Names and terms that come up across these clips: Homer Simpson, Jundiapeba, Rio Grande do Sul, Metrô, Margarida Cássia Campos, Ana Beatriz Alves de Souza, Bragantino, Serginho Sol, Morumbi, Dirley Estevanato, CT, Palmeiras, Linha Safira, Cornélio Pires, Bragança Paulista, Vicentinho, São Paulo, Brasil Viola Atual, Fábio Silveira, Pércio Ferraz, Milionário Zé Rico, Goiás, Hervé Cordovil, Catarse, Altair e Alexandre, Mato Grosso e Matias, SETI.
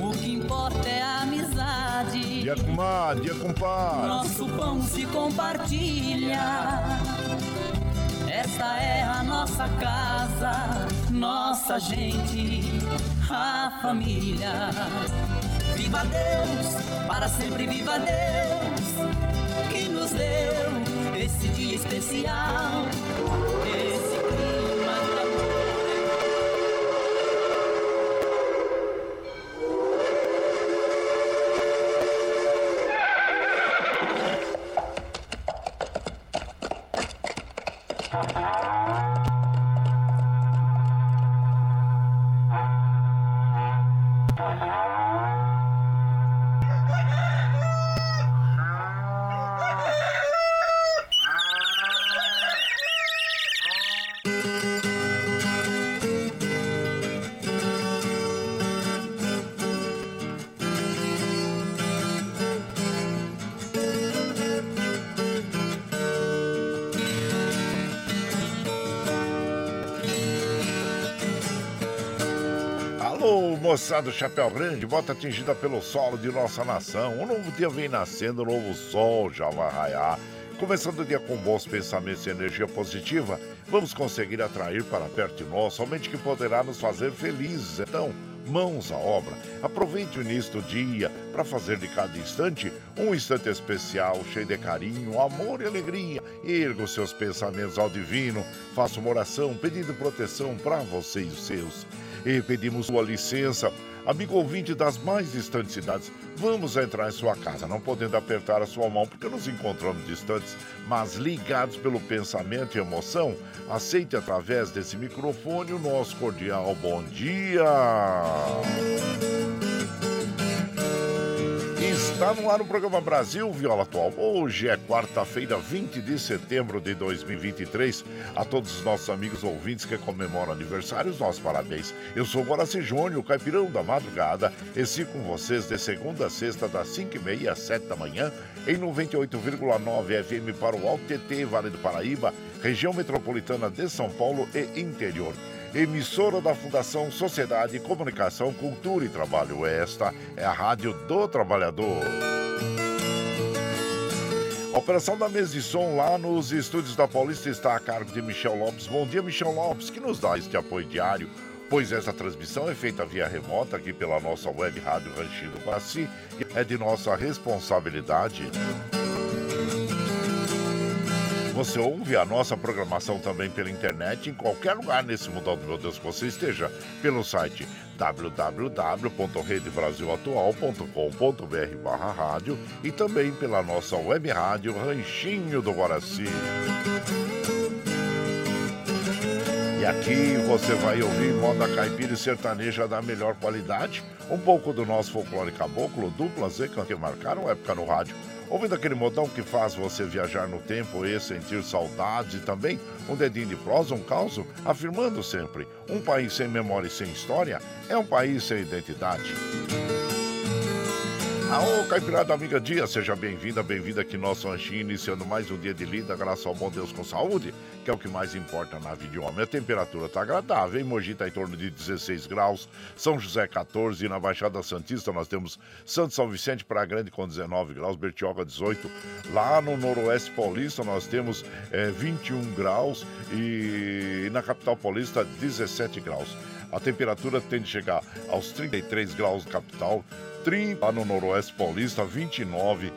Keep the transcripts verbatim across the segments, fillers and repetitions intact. O que importa é a amizade. Dia comadre, dia compadre. Nosso pão se compartilha. Esta é a nossa casa, nossa gente, a família. Viva Deus, para sempre viva Deus, que nos deu esse dia especial, esse clima de amor. Moçada Chapéu Grande, bota atingida pelo solo de nossa nação. Um novo dia vem nascendo, um novo sol já vai raiar. Começando o dia com bons pensamentos e energia positiva, vamos conseguir atrair para perto de nós somente que poderá nos fazer felizes. Então, mãos à obra. Aproveite o início do dia para fazer de cada instante um instante especial, cheio de carinho, amor e alegria. Erga os seus pensamentos ao divino. Faça uma oração pedindo proteção para você e os seus. E pedimos sua licença, amigo ouvinte das mais distantes cidades, vamos entrar em sua casa, não podendo apertar a sua mão, porque nos encontramos distantes, mas ligados pelo pensamento e emoção. Aceite através desse microfone o nosso cordial bom dia. Está no ar o programa Brasil Viola Atual. Hoje é quarta-feira, vinte de setembro de dois mil e vinte e três. A todos os nossos amigos ouvintes que comemoram aniversários, nossos parabéns. Eu sou Guaracy Júnior, o caipirão da madrugada. Estou com vocês de segunda a sexta, das cinco e meia às sete da manhã, em noventa e oito vírgula nove F M para o Alto T T, Vale do Paraíba, região metropolitana de São Paulo e interior. Emissora da Fundação Sociedade, Comunicação, Cultura e Trabalho. Esta é a Rádio do Trabalhador. A operação da mesa de som lá nos estúdios da Paulista está a cargo de Michel Lopes. Bom dia, Michel Lopes, que nos dá este apoio diário, pois essa transmissão é feita via remota aqui pela nossa web rádio Ranchinho do Guaracy. É de nossa responsabilidade. Você ouve a nossa programação também pela internet, em qualquer lugar nesse mundo do meu Deus que você esteja, pelo site www ponto rede brasil atual ponto com ponto br barra rádio e também pela nossa web rádio Ranchinho do Guaracy. E aqui você vai ouvir moda caipira e sertaneja da melhor qualidade, um pouco do nosso folclore caboclo, duplas e que marcaram época no rádio. Ouvindo aquele modão que faz você viajar no tempo e sentir saudades e também um dedinho de prosa, um causo, afirmando sempre, um país sem memória e sem história é um país sem identidade. Aô, caipirada amiga dia, seja bem-vinda, bem-vinda aqui no nosso ranchinho, iniciando mais um dia de lida, graças ao bom Deus com saúde, que é o que mais importa na vida de homem. A temperatura está agradável, em Mogi está em torno de dezesseis graus, São José quatorze, e na Baixada Santista nós temos Santo São Vicente para Grande com dezenove graus, Bertioga dezoito, lá no Noroeste Paulista nós temos é, vinte e um graus e, e na capital paulista dezessete graus. A temperatura tende a chegar aos trinta e três graus na capital, trinta lá no Noroeste Paulista, vinte e nove,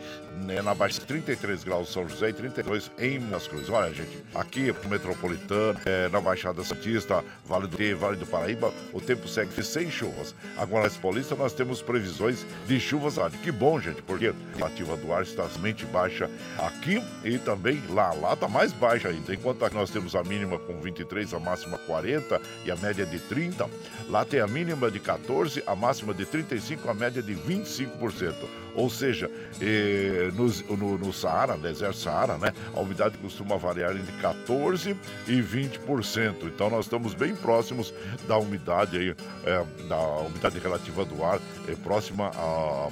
né, na Baixa, trinta e três graus em São José e trinta e dois em Minas Cruzes. Olha, gente, aqui é pro metropolitano, é, na Baixada Santista, Vale do T, Vale do Paraíba, o tempo segue sem chuvas. Agora, no Paulista, nós temos previsões de chuvas lá. Que bom, gente, porque a temperatura do ar está somente baixa aqui e também lá. Lá está mais baixa ainda. Enquanto aqui nós temos a mínima com vinte e três, a máxima quarenta e a média de trinta. Lá tem a mínima de quatorze, a máxima de trinta e cinco, a média de vinte e cinco por cento. Ou seja, eh, no, no, no Saara, deserto Saara, né, a umidade costuma variar entre quatorze por cento e vinte por cento. Então nós estamos bem próximos da umidade, aí, eh, da umidade relativa do ar, eh, próxima a...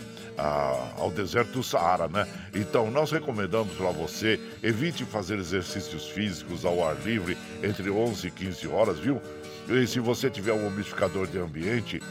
ao deserto do Saara, né? Então, nós recomendamos para você, evite fazer exercícios físicos ao ar livre entre onze e quinze horas, viu? E se você tiver um umidificador de ambiente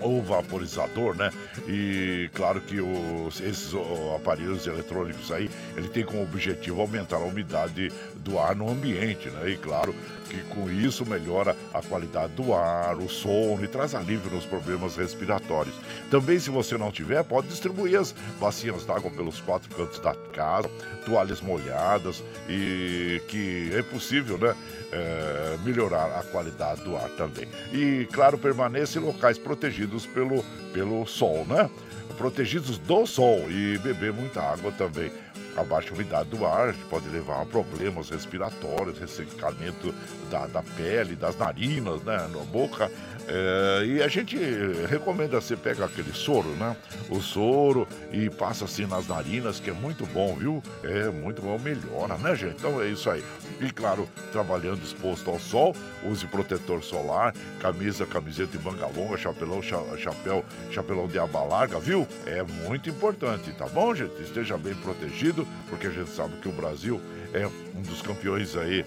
ou vaporizador, né? E claro que os, esses o, aparelhos eletrônicos aí, ele tem como objetivo aumentar a umidade do ar no ambiente, né? E claro que com isso melhora a qualidade do ar, o sono e traz alívio nos problemas respiratórios. Também, se você não tiver, pode distribuir as bacinhas d'água pelos quatro cantos da casa, toalhas molhadas, e que é possível, né? É, melhorar a qualidade do ar também. E claro, permaneça em locais protegidos Pelo, pelo sol, né? Protegidos do sol, e beber muita água também. A baixa umidade do ar pode levar a problemas respiratórios, ressecamento da, da pele, das narinas, né, na boca. É, e a gente recomenda, você pega aquele soro, né? O soro e passa assim nas narinas, que é muito bom, viu? É muito bom, melhora, né, gente? Então é isso aí. E claro, trabalhando exposto ao sol, use protetor solar, camisa, camiseta e manga longa, chapelão, cha, chapéu, chapelão de aba larga, viu? É muito importante, tá bom, gente? Esteja bem protegido, porque a gente sabe que o Brasil é um dos campeões aí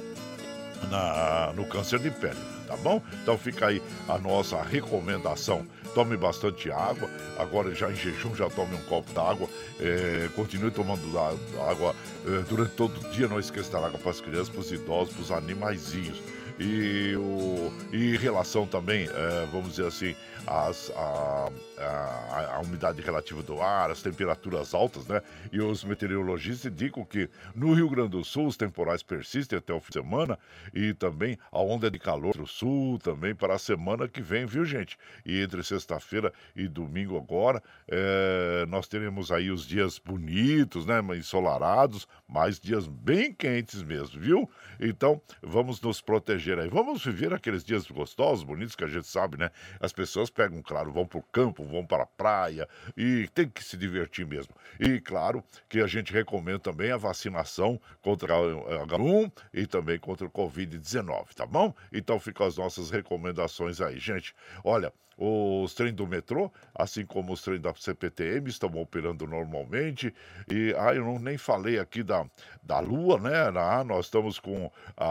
na, no câncer de pele. Tá bom? Então fica aí a nossa recomendação. Tome bastante água. Agora, já em jejum, já tome um copo d'água. É, continue tomando água é, durante todo o dia. Não esqueça da água para as crianças, para os idosos, para os animaizinhos. E, o, e em relação também, é, vamos dizer assim, as, a, a, a umidade relativa do ar, as temperaturas altas, né? E os meteorologistas indicam que no Rio Grande do Sul os temporais persistem até o fim de semana, e também a onda de calor do sul também para a semana que vem, viu, gente? E entre sexta-feira e domingo agora, é, nós teremos aí os dias bonitos, né? Ensolarados, mas dias bem quentes mesmo, viu? Então, vamos nos proteger. Aí. Vamos viver aqueles dias gostosos, bonitos, que a gente sabe, né? As pessoas pegam, claro, vão pro campo, vão para a praia, e tem que se divertir mesmo. E claro que a gente recomenda também a vacinação contra agá um e também contra o covid dezenove, tá bom? Então ficam as nossas recomendações aí, gente. Olha, os trens do metrô, assim como os trens da C P T M, estão operando normalmente. E, ah, eu não, nem falei aqui da, da Lua, né? Ah, nós estamos com a,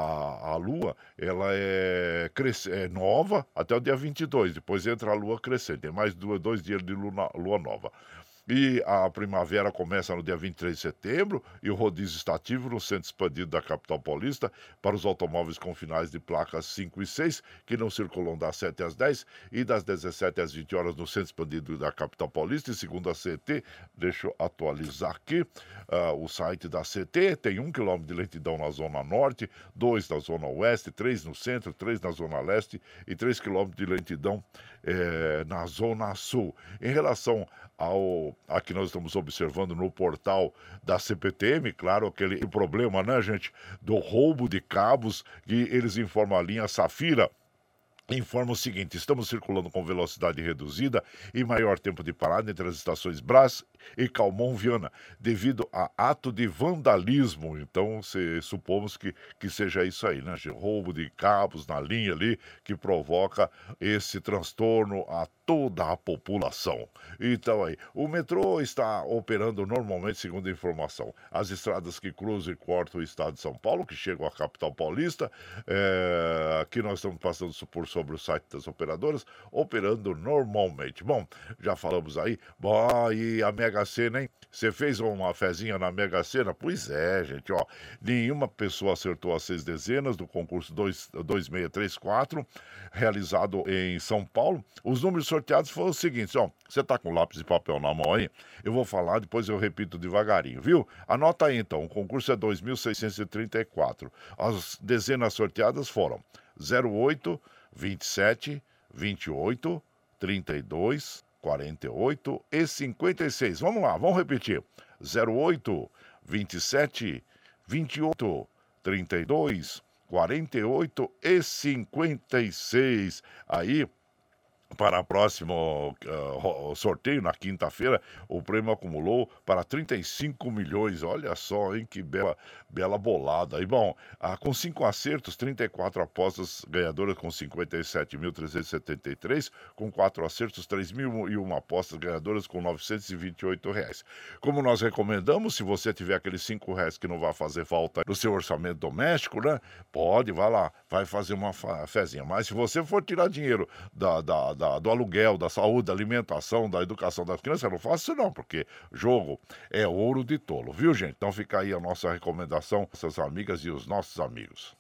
a Lua, ela é, cresce, é nova até o dia vinte e dois, depois entra a Lua crescente, tem mais dois, dois dias de luna, Lua nova. E a primavera começa no dia vinte e três de setembro, e o rodízio está ativo no centro expandido da capital paulista para os automóveis com finais de placas cinco e seis, que não circulam das sete às dez e das dezessete às vinte horas no centro expandido da capital paulista. E segundo a C T, deixa eu atualizar aqui, uh, o site da C T tem um quilômetro de lentidão na zona norte, dois na zona oeste, três no centro, três na zona leste e três quilômetros de lentidão eh, na zona sul. Em relação ao aqui nós estamos observando no portal da C P T M, claro, aquele problema, né, gente, do roubo de cabos, que eles informam a linha Safira. Informa o seguinte: estamos circulando com velocidade reduzida e maior tempo de parada entre as estações Brás e Calmon Viana, devido a ato de vandalismo. Então, se, supomos que, que seja isso aí, né? De roubo de cabos na linha ali, que provoca esse transtorno a toda a população. Então, aí, o metrô está operando normalmente, segundo a informação. As estradas que cruzam e cortam o estado de São Paulo, que chegam à capital paulista, é, aqui nós estamos passando por sobre o site das operadoras, operando normalmente. Bom, já falamos aí. Bom, e a Mega Sena, hein? Você fez uma fezinha na Mega Sena? Pois é, gente, ó. Nenhuma pessoa acertou as seis dezenas do concurso dois seis três quatro, realizado em São Paulo. Os números sorteados foram os seguintes, ó. Você tá com lápis e papel na mão aí? Eu vou falar, depois eu repito devagarinho, viu? Anota aí, então. O concurso é dois mil seiscentos e trinta e quatro. As dezenas sorteadas foram zero oito, vinte e sete, vinte e oito, trinta e dois, quarenta e oito e cinquenta e seis. Vamos lá, vamos repetir. zero oito, vinte e sete, vinte e oito, trinta e dois, quarenta e oito e cinquenta e seis. Aí Para o próximo uh, sorteio, na quinta-feira, o prêmio acumulou para trinta e cinco milhões. Olha só, hein? Que bela, bela bolada. E, bom, ah, com cinco acertos, trinta e quatro apostas ganhadoras com cinquenta e sete mil trezentos e setenta e três. Com quatro acertos, três mil e uma apostas ganhadoras com novecentos e vinte e oito reais. Como nós recomendamos, se você tiver aqueles cinco reais que não vai fazer falta no seu orçamento doméstico, né? Pode, vai lá, vai fazer uma fezinha. Mas se você for tirar dinheiro da... da, da do aluguel, da saúde, da alimentação, da educação das crianças, eu não faço isso não, porque jogo é ouro de tolo, viu, gente? Então fica aí a nossa recomendação, essas amigas e os nossos amigos.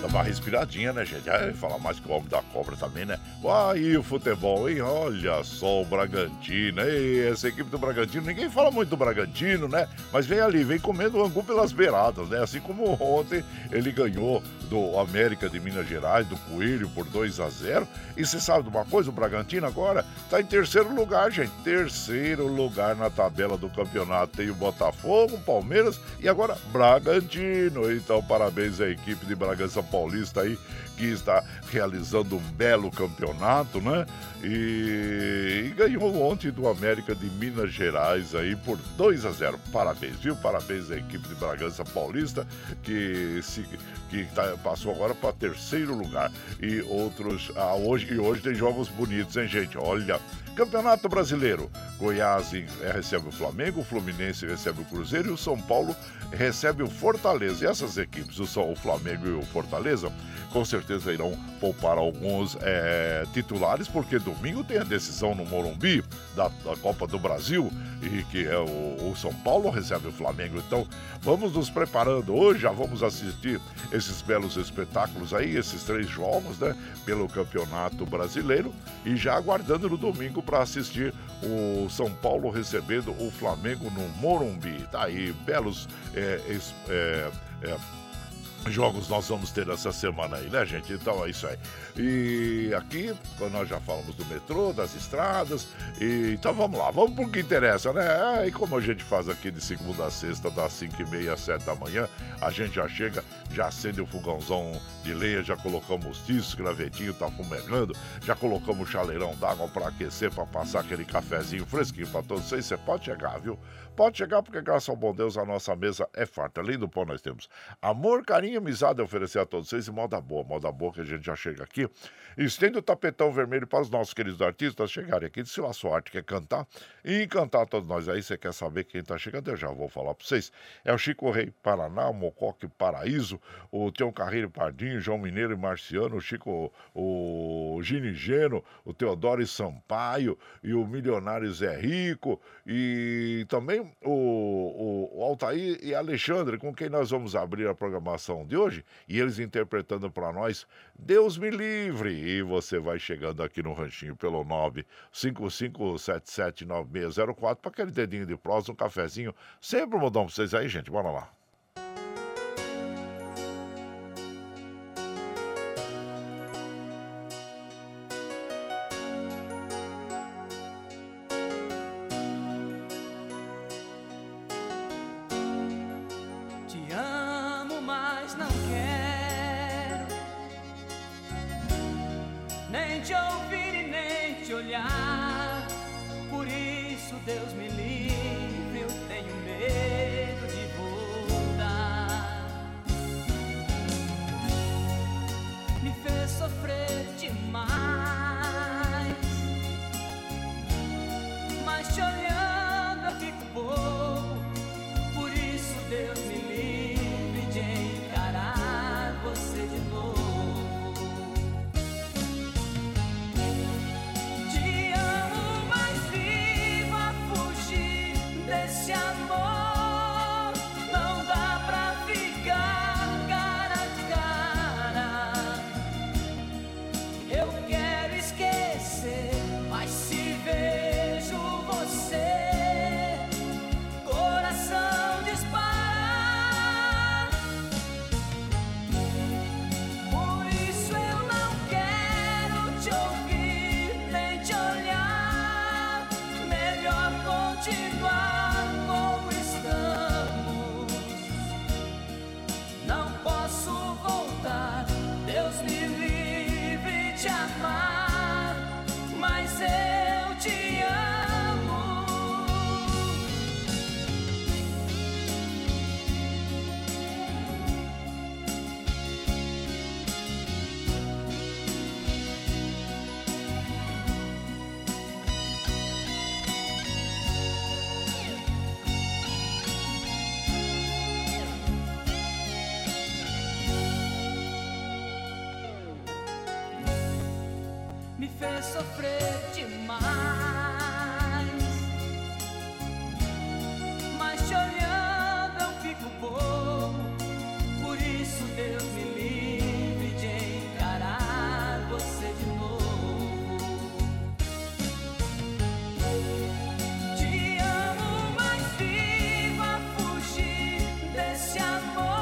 Dá uma respiradinha, né, gente? Aí fala mais que o homem da cobra também, né? Ah, e o futebol, hein? Olha só o Bragantino. Ei, essa equipe do Bragantino, ninguém fala muito do Bragantino, né? Mas vem ali, vem comendo o angu pelas beiradas, né? Assim como ontem ele ganhou do América de Minas Gerais, do Coelho, por dois a zero. E você sabe de uma coisa? O Bragantino agora tá em terceiro lugar, gente. Terceiro lugar na tabela do campeonato. Tem o Botafogo, o Palmeiras e agora Bragantino. Então, parabéns à equipe de Bragança Paulista aí, que está realizando um belo campeonato, né? E, e ganhou ontem do América de Minas Gerais aí por dois a zero. Parabéns, viu? Parabéns à equipe de Bragança Paulista, que, se, que tá, passou agora para terceiro lugar. E outros. Ah, hoje, e hoje tem jogos bonitos, hein, gente? Olha. Campeonato Brasileiro, Goiás recebe o Flamengo, o Fluminense recebe o Cruzeiro e o São Paulo recebe o Fortaleza. E essas equipes, o, São, o Flamengo e o Fortaleza, com certeza irão poupar alguns é, titulares, porque domingo tem a decisão no Morumbi da, da Copa do Brasil, e que é o, o São Paulo recebe o Flamengo. Então vamos nos preparando hoje, já vamos assistir esses belos espetáculos aí, esses três jogos, né, pelo Campeonato Brasileiro, e já aguardando no domingo para assistir o São Paulo recebendo o Flamengo no Morumbi. Tá aí, belos é, é, é, jogos nós vamos ter essa semana aí, né, gente? Então é isso aí. E aqui, nós já falamos do metrô, das estradas, e, então vamos lá, vamos pro que interessa, né? É, e como a gente faz aqui de segunda a sexta, das cinco e meia às sete da manhã, a gente já chega, já acende o fogãozão de lenha, já colocamos tiços, gravetinho, tá fumegando, já colocamos chaleirão d'água para aquecer, para passar aquele cafezinho fresquinho para todos vocês. Você pode chegar, viu? Pode chegar, porque graças ao bom Deus a nossa mesa é farta. Além do pão nós temos amor, carinho e amizade a oferecer a todos vocês, e moda boa, moda boa que a gente já chega aqui. Estende o tapetão vermelho para os nossos queridos artistas chegarem aqui, se a sua arte quer cantar e encantar todos nós. Aí você quer saber quem está chegando, eu já vou falar para vocês. É o Chico Rei Paraná, o Mocoque Paraíso, o Tião Carreiro Pardinho, João Mineiro e Marciano, o Chico, o Ginigeno, o Teodoro e Sampaio, e o Milionário Zé Rico, e também o, o, o Altair e Alexandre, com quem nós vamos abrir a programação de hoje, e eles interpretando para nós Deus Me Livre. Livre. E você vai chegando aqui no Ranchinho pelo nove cinco cinco sete sete nove seis zero quatro para aquele dedinho de prosa, um cafezinho, sempre mudando para vocês aí, gente. Bora lá. Eu quero esquecer, mas se vejo você me fez sofrer demais. Mas te olhando eu fico bobo, por isso Deus me livre de encarar você de novo. Te amo, mas viva fugir desse amor.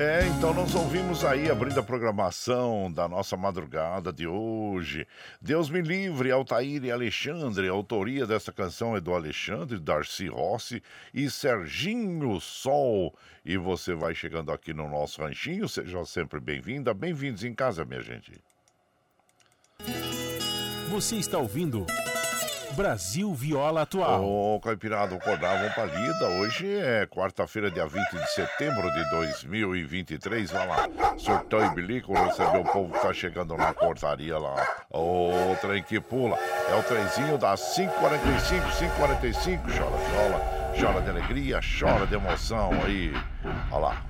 É, então nós ouvimos aí, abrindo a programação da nossa madrugada de hoje, Deus Me Livre, Altair e Alexandre. A autoria dessa canção é do Alexandre, Darcy Rossi e Serginho Sol. E você vai chegando aqui no nosso ranchinho, seja sempre bem-vinda, bem-vindos em casa, minha gente. Você está ouvindo Brasil Viola Atual. Ô, oh, Caipirada, acordava pra lida. Hoje é quarta-feira, dia vinte de setembro de dois mil e vinte e três. Vai lá, Surtão e Bilico, recebeu o povo que tá chegando na portaria lá. Ô, oh, trem que pula. É o trenzinho das cinco e quarenta e cinco, cinco e quarenta e cinco. Chora, viola, chora de alegria, chora de emoção aí. Olha lá.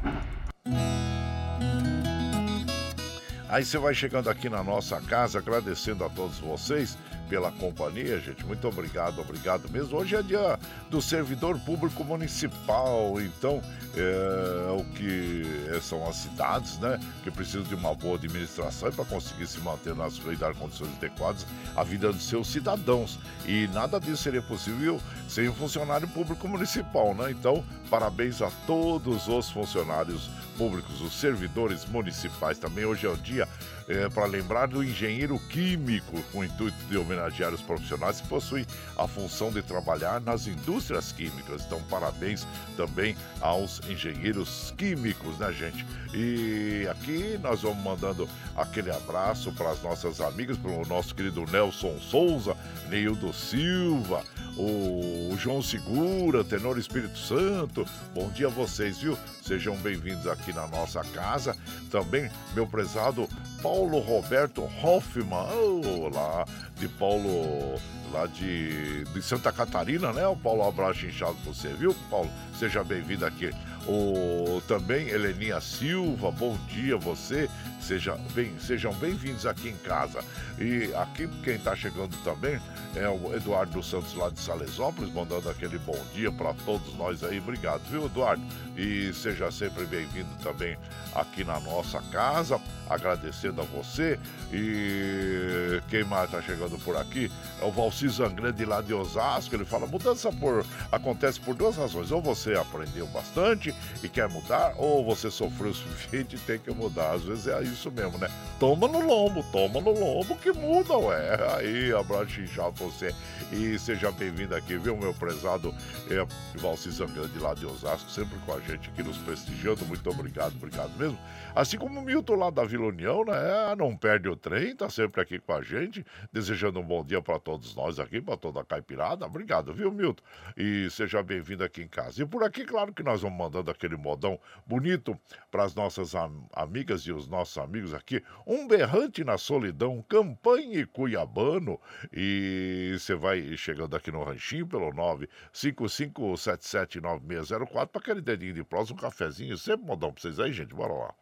Aí você vai chegando aqui na nossa casa, agradecendo a todos vocês pela companhia, gente. Muito obrigado, obrigado mesmo. Hoje é dia do servidor público municipal, então é o que são as cidades, né, que precisam de uma boa administração para conseguir se manter nas leis, dar condições adequadas à vida dos seus cidadãos. E nada disso seria possível sem um funcionário público municipal, né? Então, parabéns a todos os funcionários públicos, os servidores municipais também. Hoje é o dia é, para lembrar do engenheiro químico, com o intuito de homenagear os profissionais que possuem a função de trabalhar nas indústrias químicas. Então, parabéns também aos engenheiros químicos, né, gente? E aqui nós vamos mandando aquele abraço para as nossas amigas, para o nosso querido Nelson Souza, Neildo Silva, o João Segura, Tenor Espírito Santo. Bom dia a vocês, viu? Sejam bem-vindos aqui na nossa casa. Também, meu prezado Paulo Roberto Hoffman, oh, lá de Paulo, lá de, de Santa Catarina, né? O Paulo, abraço inchado pra você, viu, Paulo? Seja bem-vindo aqui. O, também, Heleninha Silva, bom dia a você. Seja bem, sejam bem-vindos aqui em casa. E aqui quem tá chegando também é o Eduardo Santos, lá de Salesópolis, mandando aquele bom dia para todos nós aí. Obrigado, viu, Eduardo? E seja sempre bem-vindo também aqui na nossa casa, agradecendo a você. E quem mais tá chegando por aqui é o Valci Zangrande, lá de Osasco. Ele fala: mudança por... acontece por duas razões, ou você aprendeu bastante e quer mudar, ou você sofreu o suficiente e tem que mudar. Às vezes é isso mesmo, né? Toma no lombo, toma no lombo que muda, ué. Aí, abraço inchado pra você. E seja bem-vindo aqui, viu, meu prezado é, Valci Zangrande, lá de Osasco, sempre com a gente aqui nos prestigiando. Muito obrigado, obrigado mesmo. Assim como o Milton, lá da Vila União, né? Não perde o trem, tá sempre aqui com a gente, desejando um bom dia para todos nós aqui, para toda a caipirada. Obrigado, viu, Milton? E seja bem-vindo aqui em casa. E por aqui, claro que nós vamos mandando aquele modão bonito para as nossas am- amigas e os nossos amigos aqui. Um berrante na solidão, Campanha Cuiabano. E você vai chegando aqui no ranchinho pelo nove cinco cinco sete sete nove seis zero quatro para aquele dedinho de prosa, um cafezinho, sempre modão para vocês aí, gente. Bora lá.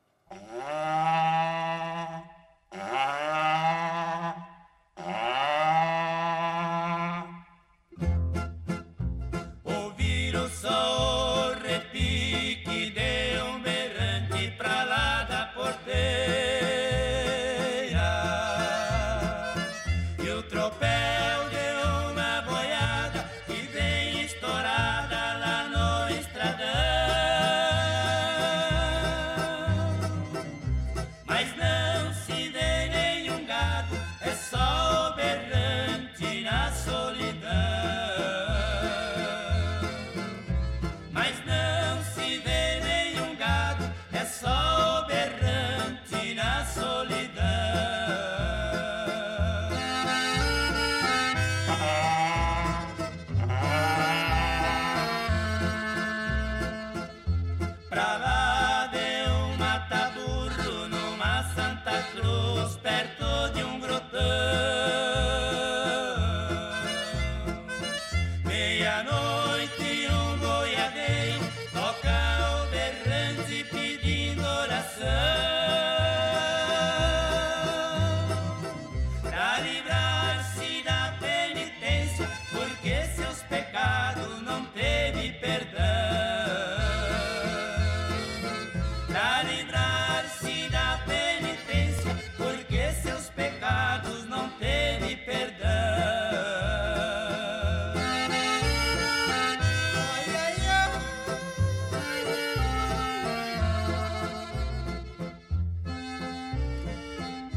Ouvir o sol repique de um berrante pra lá da porteira, e o tropel de uma boiada que vem estourada lá no estradão.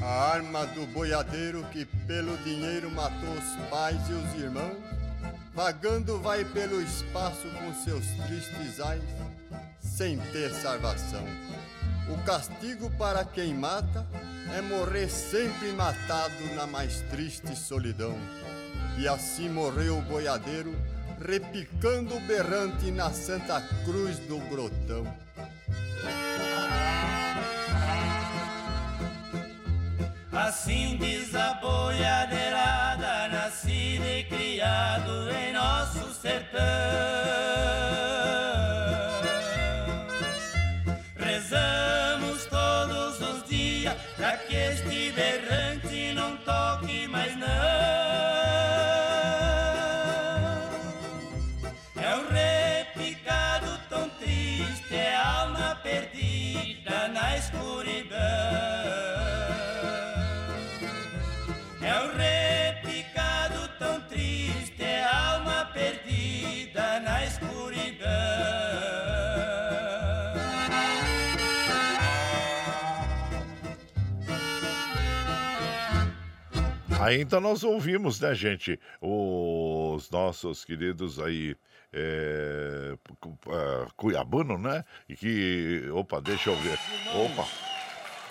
A arma do boiadeiro que pelo dinheiro matou os pais e os irmãos, vagando vai pelo espaço com seus tristes ais, sem ter salvação. O castigo para quem mata é morrer sempre matado na mais triste solidão. E assim morreu o boiadeiro, repicando o berrante na Santa Cruz do Grotão. Assim diz a boiadeirada, nascido e criado em nosso sertão. Rezamos todos os dias para que este berrante não toque mais não. É um repicado tão triste, é alma perdida na escuridão. Aí então nós ouvimos, né, gente, os nossos queridos aí, é, cuiabano, né, e que, opa, deixa eu ver, opa,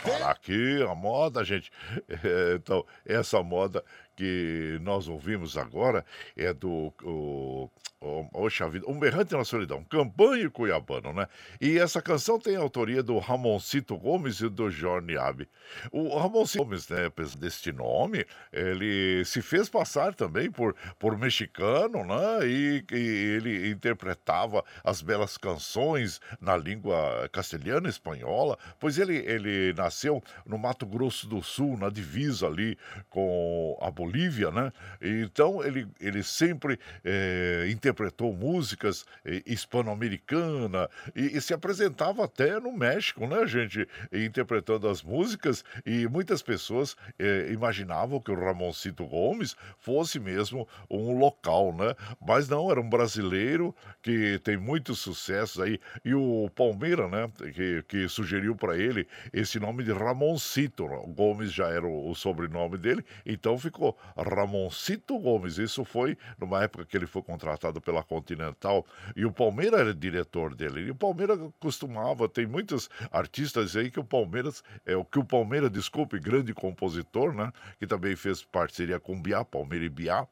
olha aqui a moda, gente, é, então, essa moda que nós ouvimos agora é do, o, o, oxa vida, Um Berrante na Solidão, Campanha Cuiabano, né, e essa canção tem a autoria do Ramoncito Gomes e do Jorge Abe. O Ramoncito Gomes, né, deste nome, ele se fez passar também por, por mexicano, né, e, e ele interpretava as belas canções na língua castelhana espanhola, pois ele, ele nasceu no Mato Grosso do Sul, na divisa ali com a Bolívia, né? Então ele, ele sempre é, interpretou músicas é, hispano-americanas e, e se apresentava até no México, né, gente? E interpretando as músicas, e muitas pessoas é, imaginavam que o Ramoncito Gomes fosse mesmo um local, né? Mas não, era um brasileiro que tem muitos sucessos aí, e o Palmeira, né, que, que sugeriu para ele esse nome de Ramoncito. O Gomes já era o, o sobrenome dele, então ficou Ramoncito Gomes. Isso foi numa época que ele foi contratado pela Continental, e o Palmeiras era diretor dele. E o Palmeiras costumava, tem muitos artistas aí que o Palmeiras, é o que o Palmeiras, desculpe, grande compositor, né, que também fez parceria com Biá, Palmeira e Biá,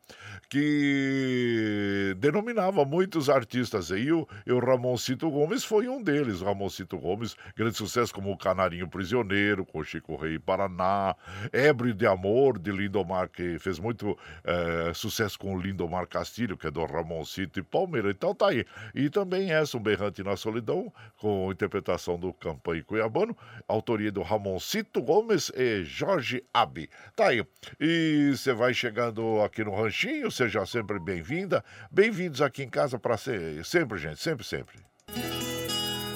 que denominava muitos artistas aí, e o, e o Ramoncito Gomes foi um deles. O Ramoncito Gomes, grande sucesso como o Canarinho Prisioneiro, com o Chico Rei Paraná, Ébrio de Amor, de Lindomar, que fez muito é, sucesso com o Lindomar Castilho, que é do Ramoncito e Palmeira. Então tá aí. E também essa, Um Berrante na Solidão, com interpretação do Campanha Cuiabano, autoria do Ramoncito Gomes e Jorge Abe. Tá aí. E você vai chegando aqui no Ranchinho, seja sempre bem-vinda. Bem-vindos aqui em casa para ser sempre, gente, sempre, sempre.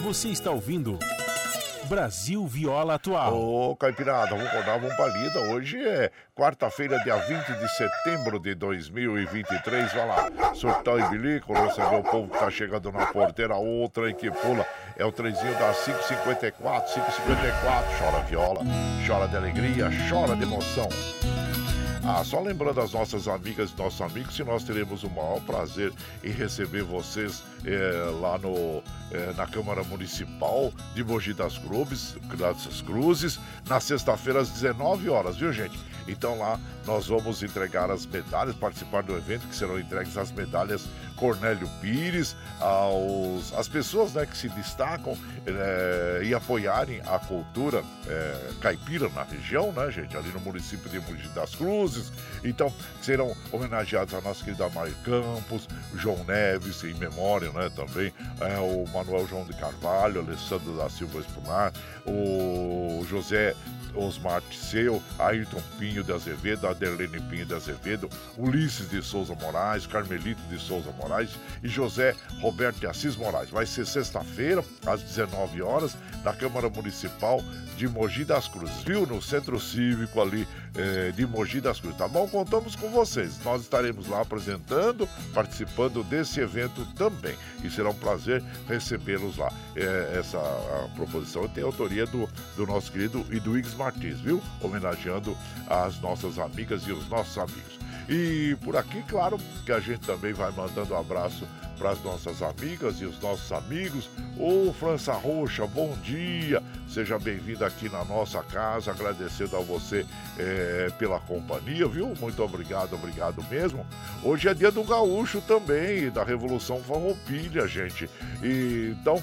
Você está ouvindo Brasil Viola Atual. Ô, Caipirada, vamos acordar, vamos pra lida. Hoje é quarta-feira, dia vinte de setembro de dois mil e vinte e três. Vai lá, surtão e bilico, recebeu o povo que tá chegando na porteira. Outra e que pula, é o trenzinho da cinco cinquenta e quatro, cinco cinquenta e quatro. Chora viola, chora de alegria, chora de emoção. Ah, só lembrando as nossas amigas e nossos amigos que nós teremos o maior prazer em receber vocês é, lá no, é, na Câmara Municipal de Mogi das Cruzes, das Cruzes, na sexta-feira às dezenove horas, viu, gente? Então lá nós vamos entregar as medalhas, participar do evento, que serão entregues as medalhas Cornélio Pires, aos, as pessoas, né, que se destacam é, e apoiarem a cultura é, caipira na região, né, gente? Ali no município de Mogi das Cruzes. Então serão homenageados a nossa querida Maio Campos, João Neves, em memória, né, também, é, o Manuel João de Carvalho, Alessandro da Silva Espumar, o José Osmar Tisseu, Ayrton Pinho de Azevedo, Aderlene Pinho de Azevedo, Ulisses de Souza Moraes, Carmelito de Souza Moraes e José Roberto de Assis Moraes. Vai ser sexta-feira, às dezenove horas, na Câmara Municipal de Mogi das Cruzes, viu? No Centro Cívico ali eh, de Mogi das Cruzes, tá bom? Contamos com vocês. Nós estaremos lá apresentando, participando desse evento também. E será um prazer recebê-los lá. Eh, essa a proposição tem a autoria do, do nosso querido e do Igor Martins, viu? Homenageando as nossas amigas e os nossos amigos. E por aqui, claro, que a gente também vai mandando um abraço para as nossas amigas e os nossos amigos. Ô, França Roxa, bom dia! Seja bem-vinda aqui na nossa casa, agradecendo a você é, pela companhia, viu? Muito obrigado, obrigado mesmo. Hoje é dia do gaúcho também, da Revolução Farroupilha, gente. E, então...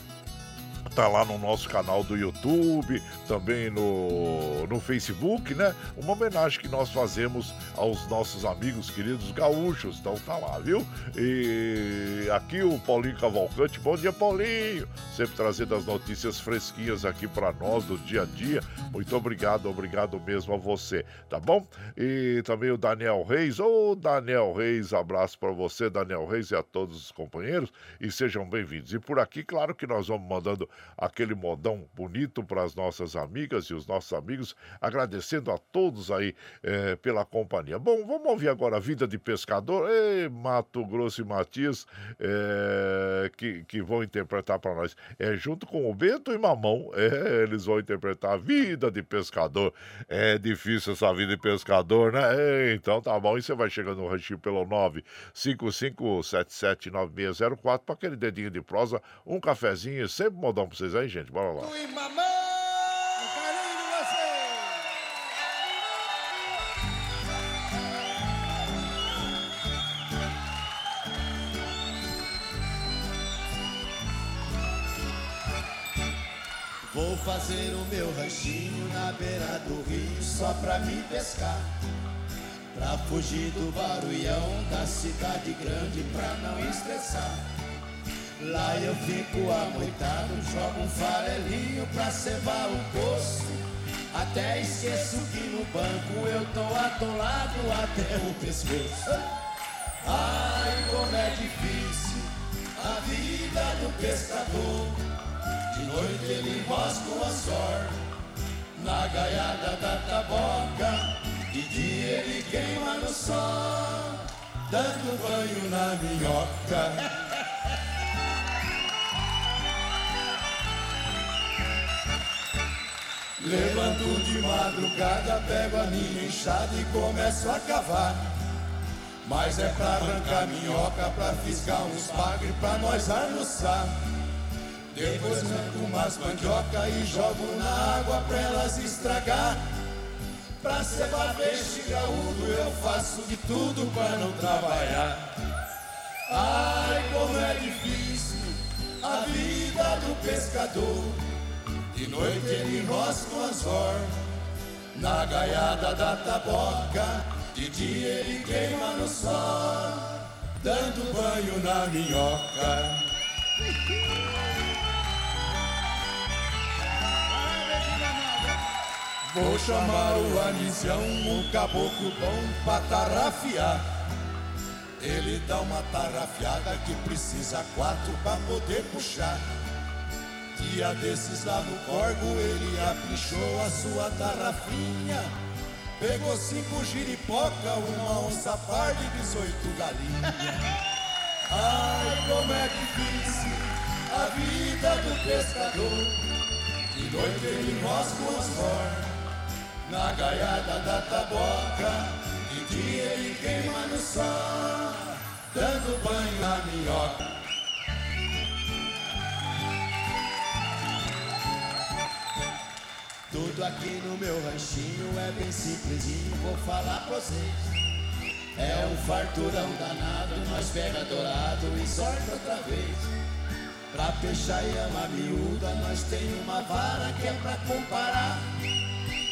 tá lá no nosso canal do YouTube, também no, no Facebook, né? Uma homenagem que nós fazemos aos nossos amigos queridos gaúchos. Então tá lá, viu? E aqui o Paulinho Cavalcante. Bom dia, Paulinho! Sempre trazendo as notícias fresquinhas aqui pra nós do dia a dia. Muito obrigado, obrigado mesmo a você, tá bom? E também o Daniel Reis. Ô, Daniel Reis, abraço pra você, Daniel Reis, e a todos os companheiros. E sejam bem-vindos. E por aqui, claro que nós vamos mandando aquele modão bonito para as nossas amigas e os nossos amigos, agradecendo a todos aí é, pela companhia. Bom, vamos ouvir agora a Vida de Pescador. Ei, Mato Grosso e Matias é, que, que vão interpretar para nós, é, junto com o Bento e Mamão, é, eles vão interpretar a Vida de Pescador. É difícil essa vida de pescador, né? É, então tá bom, e você vai chegando no ranchinho pelo nove cinco cinco sete sete nove seis zero quatro para aquele dedinho de prosa, um cafezinho e sempre modão pra vocês aí, gente. Bora lá. Fui, mamãe! Carinho de você! Vou fazer o meu ranchinho na beira do rio só pra me pescar, pra fugir do barulhão da cidade grande, pra não estressar. Lá eu fico amoitado, jogo um farelinho pra cebar o poço. Até esqueço que no banco eu tô atolado até o pescoço. Ai, como é difícil a vida do pescador. De noite ele mosca o anzol na gaiada da taboca, de dia ele queima no sol, dando banho na minhoca. Levanto de madrugada, pego a minha enxada e começo a cavar. Mas é pra arrancar minhoca, pra fisgar uns bagre, pra nós almoçar. Depois arranco umas mandioca e jogo na água pra elas estragar. Pra cebar peixe graúdo eu faço de tudo pra não trabalhar. Ai, como é difícil a vida do pescador. De noite ele rosca o anzol na gaiada da taboca, de dia ele queima no sol, dando banho na minhoca. Vou chamar o Anizião, um caboclo bom pra tarrafiar. Ele dá uma tarrafiada que precisa quatro pra poder puxar. Dia desses lá no corgo, ele aprichou a sua tarrafinha, pegou cinco giripoca, uma onça par de dezoito galinha. Ai, como é difícil a vida do pescador. De noite ele mosca o anzol na gaiada da taboca, de dia ele queima no sol, dando banho na minhoca. Tudo aqui no meu ranchinho é bem simplesinho, vou falar pra vocês. É um farturão danado, nós pega dourado e sorte outra vez. Pra peixar e ama miúda, nós tem uma vara que é pra comparar.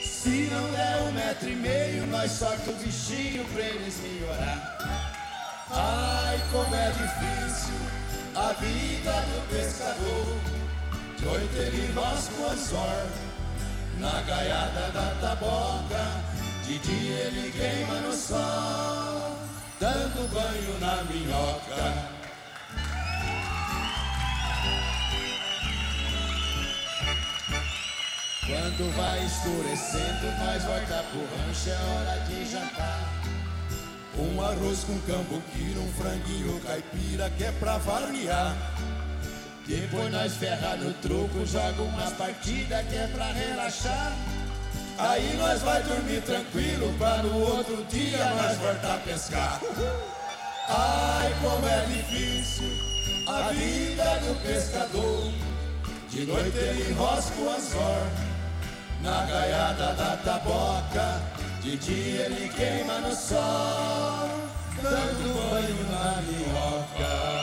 Se não é um metro e meio, nós sorta o bichinho pra eles melhorar. Ai, como é difícil a vida do pescador. De oito ele nós com anzol na gaiada da taboca, de dia ele queima no sol, dando banho na minhoca. Quando vai escurecendo, nós volta pro rancho, é hora de jantar. Um arroz com cambuquira, um franguinho caipira que é pra variar. Depois nós ferra no truco, joga umas partidas que é pra relaxar. Aí nós vai dormir tranquilo, pra no outro dia nós voltar a pescar. Ai, como é difícil a vida do pescador. De noite ele enrosca o anzol na gaiada da taboca, de dia ele queima no sol, dando banho na minhoca.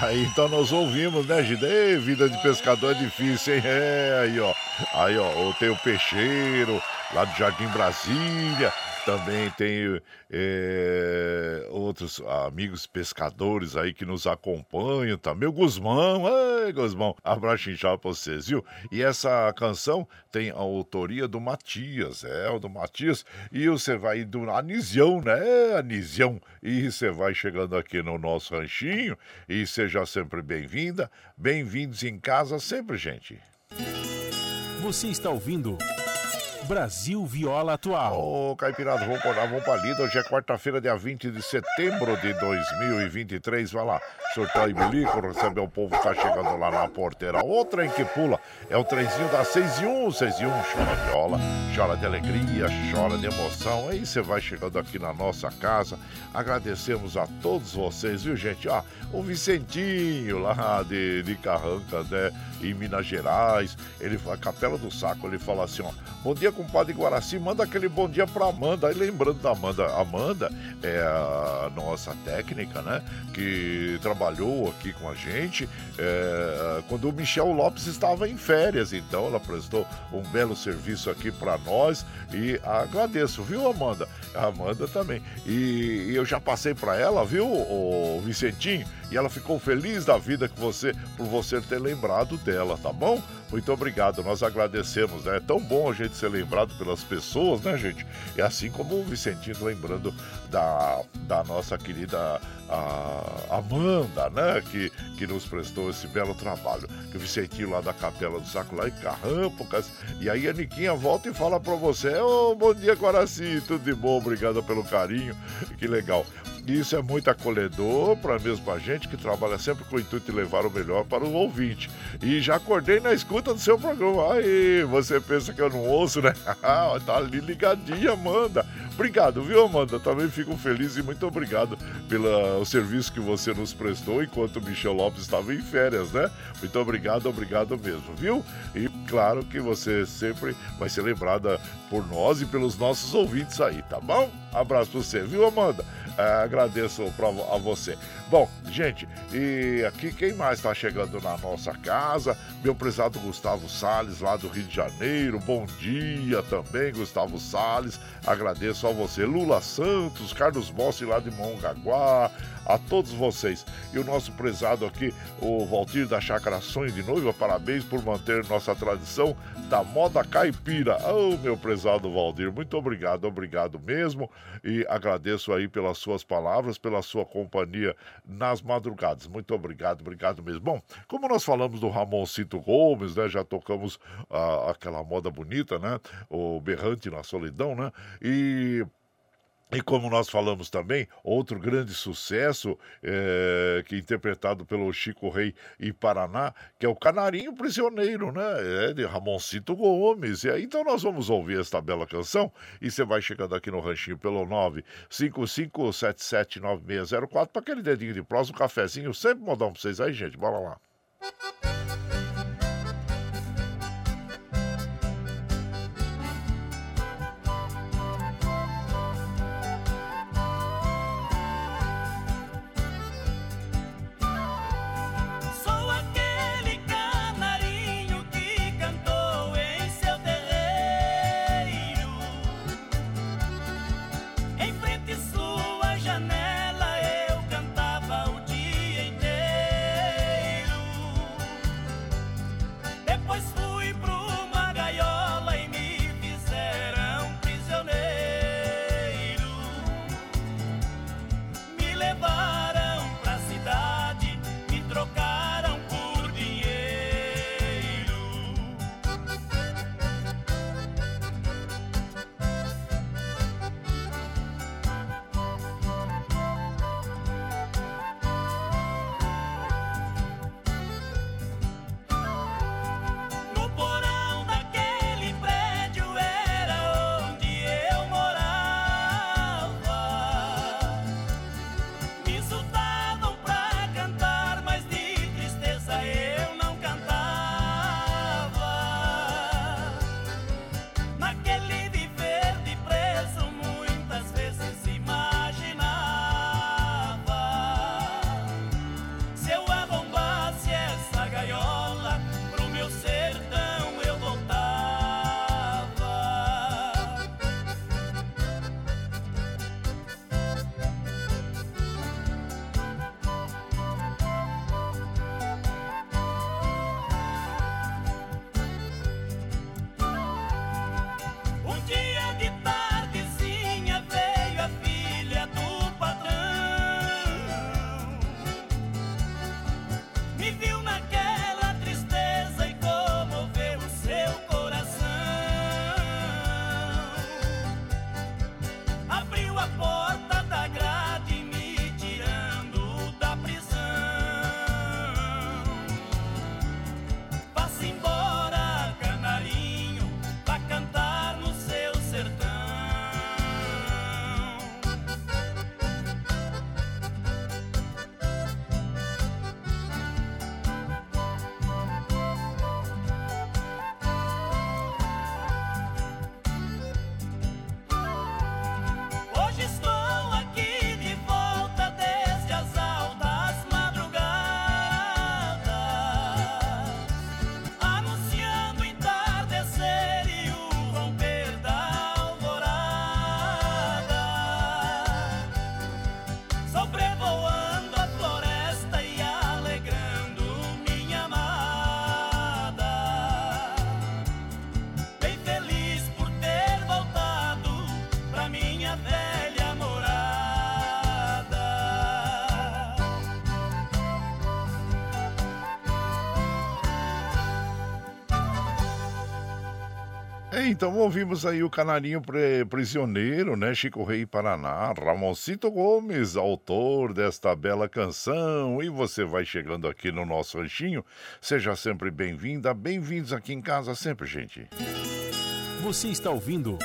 Aí então nós ouvimos, né, Gida? Ei, vida de pescador é difícil, hein? É, aí ó, aí ó, tem o peixeiro lá do Jardim Brasília, também tem é, outros amigos pescadores aí que nos acompanham também. O Guzmão, ei, Guzmão, abraço inchado pra vocês, viu? E essa canção tem a autoria do Matias, é, o do Matias, e você vai do Anizião, né, Anizião? E você vai chegando aqui no nosso ranchinho, e seja sempre bem-vinda, bem-vindos em casa sempre, gente. Você está ouvindo Brasil Viola Atual. Ô, oh, Caipirada, vamos para lá, vamos para lida. Hoje é quarta-feira, dia vinte de setembro de dois mil e vinte e três. Vai lá, surtar e bilico, receber o povo que tá chegando lá na porteira. Outra em que pula é o trenzinho das seis e um. seis e um, chora viola, chora de alegria, chora de emoção. Aí você vai chegando aqui na nossa casa. Agradecemos a todos vocês, viu, gente? Ah, o Vicentinho lá de, de Carrancas, né, em Minas Gerais. Ele fala, Capela do Saco, ele fala assim, ó, bom dia, compadre Guaracy, manda aquele bom dia pra Amanda. Aí lembrando da Amanda, Amanda é a nossa técnica, né, que trabalhou aqui com a gente é, quando o Michel Lopes estava em férias, então ela prestou um belo serviço aqui pra nós e agradeço, viu, Amanda? A Amanda também, e, e eu já passei pra ela, viu, o Vicentinho, e ela ficou feliz da vida que você, por você ter lembrado dela, tá bom? Muito obrigado, nós agradecemos, né? É tão bom a gente ser lembrado pelas pessoas, né, gente? E assim como o Vicentino lembrando da, da nossa querida a Amanda, né, que, que nos prestou esse belo trabalho. Que o Vicentinho lá da Capela do Saco, lá em Carrampocas. E aí a Niquinha volta e fala pra você, ô, oh, bom dia, Guaracy, tudo de bom, obrigado pelo carinho, que legal. Isso é muito acolhedor para mesmo a gente que trabalha sempre com o intuito de levar o melhor para o ouvinte. E já acordei na escuta do seu programa. Aí, você pensa que eu não ouço, né? Tá ali ligadinha, Amanda. Obrigado, viu, Amanda? Também fico feliz e muito obrigado pelo serviço que você nos prestou enquanto o Michel Lopes estava em férias, né? Muito obrigado, obrigado mesmo, viu? E claro que você sempre vai ser lembrada por nós e pelos nossos ouvintes aí, tá bom? Abraço pra você, viu, Amanda? Ah, agradeço pra, a você. Bom, gente, e aqui quem mais tá chegando na nossa casa? Meu prezado Gustavo Salles, lá do Rio de Janeiro. Bom dia também, Gustavo Salles. Agradeço a você. Lula Santos, Carlos Bossi, lá de Mongaguá. A todos vocês. E o nosso prezado aqui, o Valdir da Chácara Sonho de Noiva, parabéns por manter nossa tradição da moda caipira. Oh, meu prezado Valdir, muito obrigado, obrigado mesmo. E agradeço aí pelas suas palavras, pela sua companhia nas madrugadas. Muito obrigado, obrigado mesmo. Bom, como nós falamos do Ramoncito Gomes, né? Já tocamos ah, aquela moda bonita, né? O Berrante na Solidão, né? E... E como nós falamos também, outro grande sucesso, é, que é interpretado pelo Chico Rei e Paraná, que é o Canarinho Prisioneiro, né? É de Ramoncito Gomes. E aí, então nós vamos ouvir esta bela canção e você vai chegando aqui no ranchinho pelo nove cinco cinco sete sete nove seis zero quatro para aquele dedinho de prosa, um cafezinho, sempre mandar um para vocês aí, gente. Bora lá. É, então ouvimos aí o Canarinho Pre- Prisioneiro, né? Chico Rei Paraná, Ramoncito Gomes, autor desta bela canção. E você vai chegando aqui no nosso ranchinho. Seja sempre bem-vinda, bem-vindos aqui em casa sempre, gente. Você está ouvindo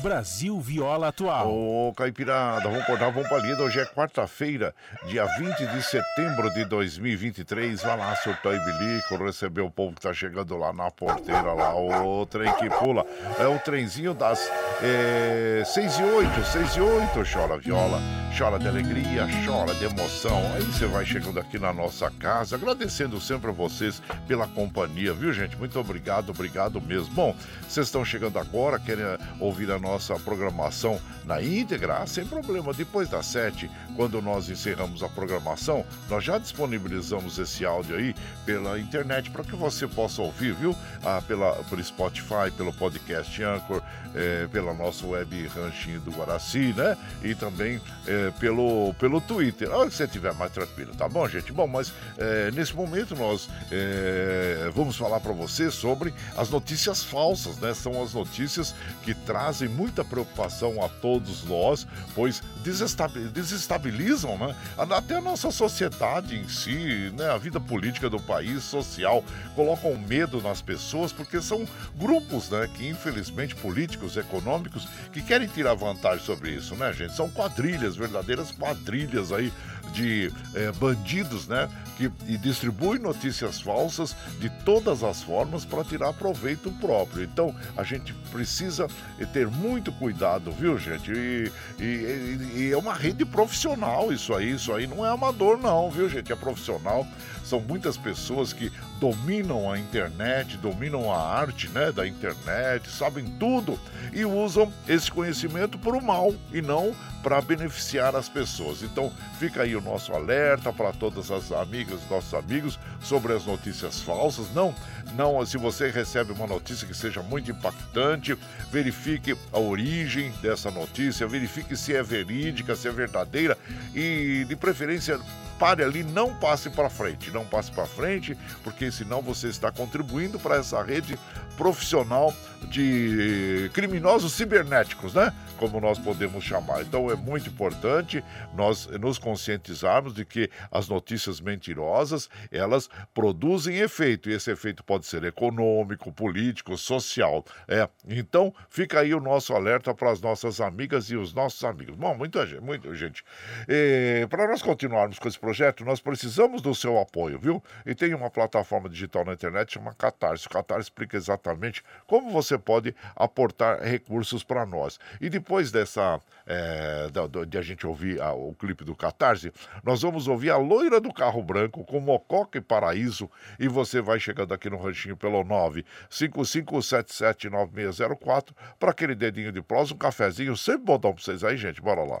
Brasil Viola Atual. Ô, Caipirada, vamos cortar a bombalida. Hoje é quarta-feira, dia vinte de setembro de dois mil e vinte e três. Vai lá, surtou e bilico, recebeu o povo que tá chegando lá na porteira, lá o trem que pula. É o trenzinho das é, seis e oito, seis e oito. Chora viola, chora de alegria, chora de emoção. Aí você vai chegando aqui na nossa casa, agradecendo sempre a vocês pela companhia, viu, gente? Muito obrigado, obrigado mesmo. Bom, vocês estão chegando agora, querem ouvir a nossa programação na íntegra, sem problema. Depois das sete, quando nós encerramos a programação, nós já disponibilizamos esse áudio aí pela internet para que você possa ouvir, viu? Ah, pela, pelo Spotify, pelo podcast Anchor, é, pela nossa web Ranchinho do Guaracy, né? E também é, pelo, pelo Twitter. A hora que você estiver mais tranquilo, tá bom, gente? Bom, mas é, nesse momento nós é, vamos falar para você sobre as notícias falsas, né? São as notícias que trazem muita preocupação a todos nós, pois desestabilizam, né, até a nossa sociedade em si, né, a vida política do país, social, colocam medo nas pessoas, porque são grupos, né, que infelizmente políticos, econômicos, que querem tirar vantagem sobre isso, né, gente? São quadrilhas, verdadeiras quadrilhas aí de é, bandidos, né, que e distribuem notícias falsas de todas as formas para tirar proveito próprio. Então, a gente precisa ter muito cuidado, viu, gente? E, e, e é uma rede profissional isso aí, isso aí não é amador não, viu, gente? É profissional, são muitas pessoas que dominam a internet, dominam a arte, né, da internet, sabem tudo e usam esse conhecimento para o mal e não para beneficiar as pessoas. Então, fica aí o nosso alerta para todas as amigas, nossos amigos, sobre as notícias falsas. Não, não, se você recebe uma notícia que seja muito impactante, verifique a origem dessa notícia, verifique se é verídica, se é verdadeira e, de preferência, pare ali, não passe para frente, não passe para frente, porque senão você está contribuindo para essa rede profissional de criminosos cibernéticos, né? Como nós podemos chamar. Então é muito importante nós nos conscientizarmos de que as notícias mentirosas, elas produzem efeito, e esse efeito pode ser econômico, político, social. É, então fica aí o nosso alerta para as nossas amigas e os nossos amigos. Bom, muita gente, muita gente. E, para nós continuarmos com esse projeto, nós precisamos do seu apoio, viu? E tem uma plataforma digital na internet chamada Catarse. O Catarse explica exatamente como você pode aportar recursos para nós. E depois dessa, é, de, de a gente ouvir a, o clipe do Catarse, nós vamos ouvir a Loira do Carro Branco com Mococa e Paraíso. E você vai chegando aqui no ranchinho pelo nove cinco cinco sete sete nove seis zero quatro para aquele dedinho de prosa, um cafezinho sempre bodão para vocês aí, gente. Bora lá.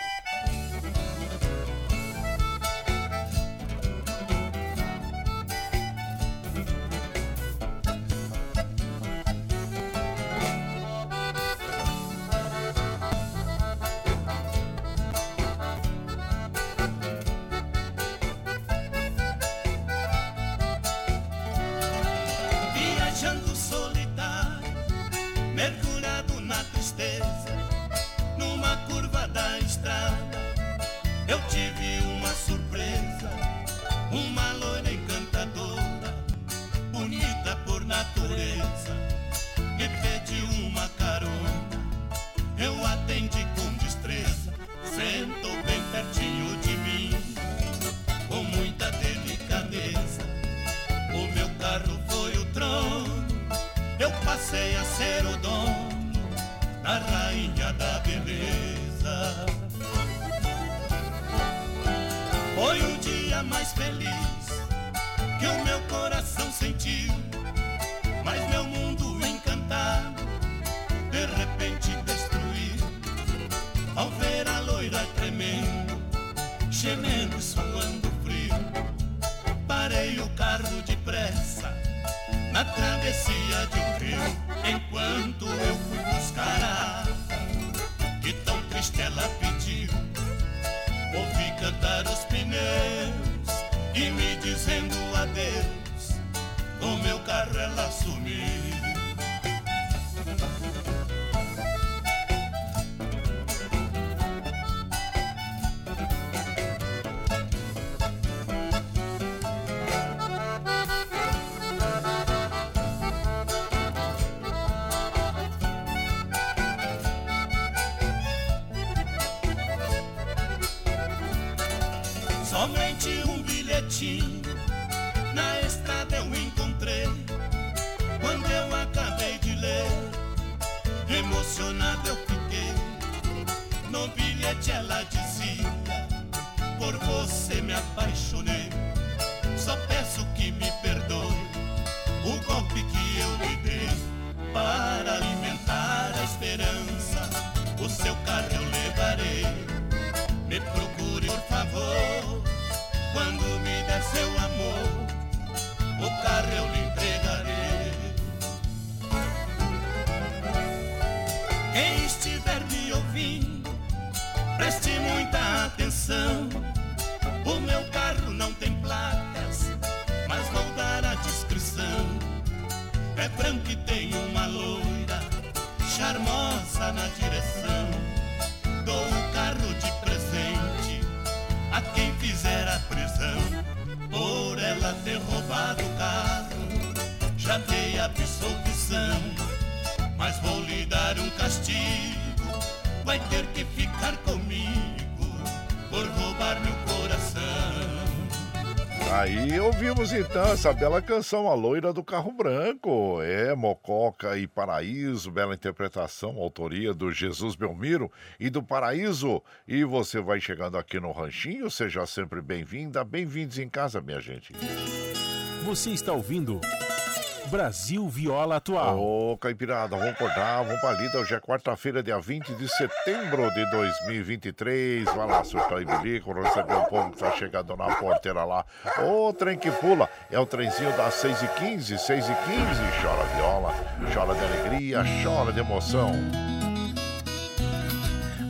Passei a ser o dono da rainha da beleza. vida mais feliz que o meu coração sentiu. Mas meu mundo encantado de repente destruiu ao ver a loira tremendo, gemendo, suando frio. Parei o carro depressa na travessia de um rio, enquanto eu fui buscar a água que tão triste ela pediu. Ouvi cantar os pneus e me dizendo adeus, com meu carro ela sumiu. Na estrada eu encontrei, quando eu acabei de ler, emocionado eu fiquei. No bilhete ela dizia: por você me apaixonei, só peço que me perdoe o golpe que eu lhe dei. Para alimentar a esperança, o seu carro eu levarei. Me procure, por favor, quando me der seu amor, o carro eu lhe entregarei. Quem estiver me ouvindo, preste muita atenção. O meu carro não tem placas, mas vou dar a descrição. É branco e tem uma loira charmosa na direção. Dou o carro de presente a quem fizer a prisão, por ela ter roubado o carro, já dei absolvição. Mas vou lhe dar um castigo, vai ter que ficar comigo, por roubar meu coração. Aí ouvimos então essa bela canção, A Loira do Carro Branco. É, Mococa e Paraíso, bela interpretação, autoria do Jesus Belmiro e do Paraíso. E você vai chegando aqui no Ranchinho, seja sempre bem-vinda, bem-vindos em casa, minha gente. Você está ouvindo Brasil Viola Atual. Ô, Caipirada, vamos acordar, vamos pra lida. Hoje é quarta-feira, dia vinte de setembro de dois mil e vinte e três. Vai lá, surtou e bilico, recebeu o povo que tá chegando na porteira lá. Ô, trem que pula, é o trenzinho das seis e quinze, seis e quinze. Chora viola, chora de alegria, chora de emoção.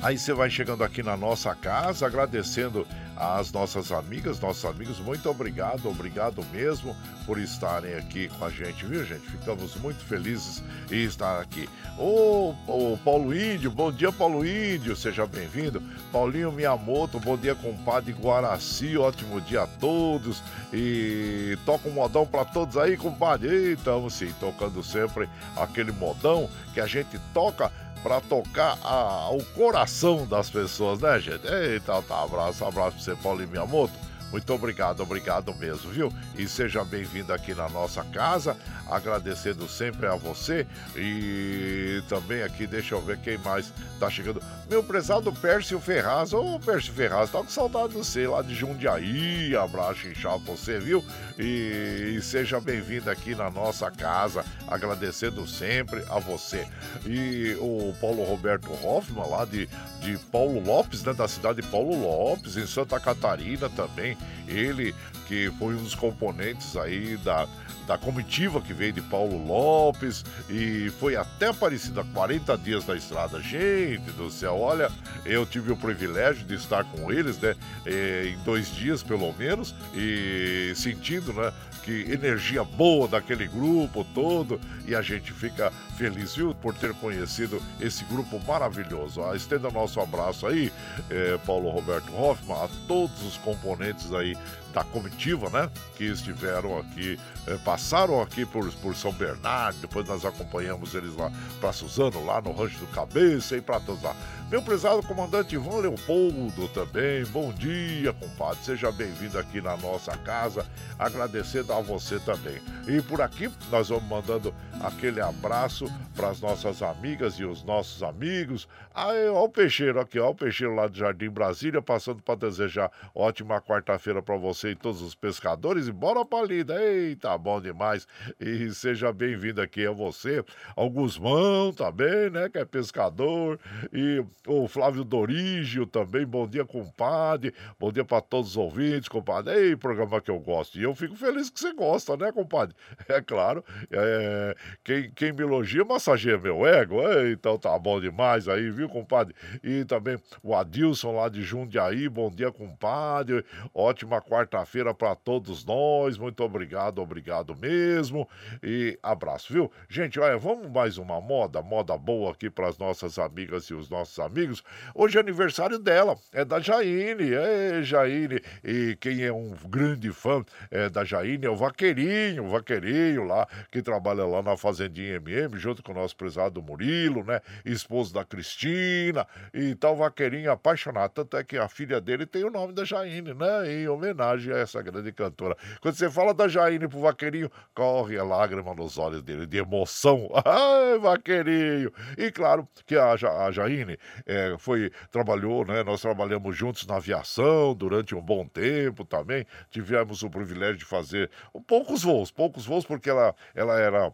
Aí você vai chegando aqui na nossa casa, agradecendo as nossas amigas, nossos amigos. Muito obrigado, obrigado mesmo por estarem aqui com a gente, viu, gente? Ficamos muito felizes em estar aqui. Ô, ô Paulo Índio, bom dia, Paulo Índio, seja bem-vindo. Paulinho Miyamoto, bom dia, compadre Guaracy, ótimo dia a todos. E toca um modão pra todos aí, compadre. E estamos sim, tocando sempre aquele modão que a gente toca para tocar a, o coração das pessoas, né, gente? Eita, tá, abraço, abraço pra você, Paulo e Miyamoto. Muito obrigado, obrigado mesmo, viu? E seja bem-vindo aqui na nossa casa, agradecendo sempre a você. E também aqui, deixa eu ver quem mais tá chegando. Meu prezado Pércio Ferraz. Ô, Pércio Ferraz, tá com saudade de você lá de Jundiaí. Abraço, inchado pra você, viu? E, e seja bem-vindo aqui na nossa casa, agradecendo sempre a você. E o Paulo Roberto Hoffman, lá de, de Paulo Lopes, né? Da cidade de Paulo Lopes, em Santa Catarina também. Ele que foi um dos componentes aí da, da comitiva que veio de Paulo Lopes e foi até Aparecida, quarenta dias na estrada. Gente do céu, olha, eu tive o privilégio de estar com eles, né, em dois dias pelo menos, e sentindo, né, que energia boa daquele grupo todo, e a gente fica feliz, viu, por ter conhecido esse grupo maravilhoso. Ah, estenda nosso abraço aí, eh, Paulo Roberto Hoffman, a todos os componentes aí da comitiva, né, que estiveram aqui, eh, passaram aqui por, por São Bernardo, depois nós acompanhamos eles lá para Suzano, lá no Rancho do Cabeça e para todos lá. Meu prezado comandante Ivan Leopoldo também, bom dia, compadre, seja bem-vindo aqui na nossa casa, agradecendo a você também. E por aqui nós vamos mandando aquele abraço para as nossas amigas e os nossos amigos. Aí, ó o peixeiro aqui, ó o peixeiro lá do Jardim Brasília, passando para desejar ótima quarta-feira para você e todos os pescadores. E bora pra lida, eita, bom demais. E seja bem-vindo aqui a você, ao Guzmão também, né, que é pescador, e o Flávio Dorígio também, bom dia, compadre, bom dia para todos os ouvintes, compadre. Ei, programa que eu gosto, e eu fico feliz que você gosta, né, compadre? É claro, é, quem, quem me elogia massageia meu ego, é, então tá bom demais aí, viu, compadre? E também o Adilson lá de Jundiaí, bom dia, compadre, ótima quarta-feira para todos nós, muito obrigado, obrigado mesmo, e abraço, viu? Gente, olha, vamos mais uma moda, moda boa aqui para as nossas amigas e os nossos amigos. Hoje é aniversário dela, é da Jaine, é Jaine, e quem é um grande fã é, da Jaine é o Vaqueirinho, o Vaqueirinho lá, que trabalha lá na Fazendinha M M, junto com o nosso prezado Murilo, né, esposo da Cristina, e tal, Vaqueirinho apaixonado, tanto é que a filha dele tem o nome da Jaine, né, em homenagem a essa grande cantora. Quando você fala da Jaine pro Vaqueirinho, corre a lágrima nos olhos dele, de emoção. Ai, Vaqueirinho! E claro que a, ja, a Jaine é, foi, trabalhou, né? Nós trabalhamos juntos na aviação durante um bom tempo também. Tivemos o privilégio de fazer poucos voos, poucos voos, porque ela, ela era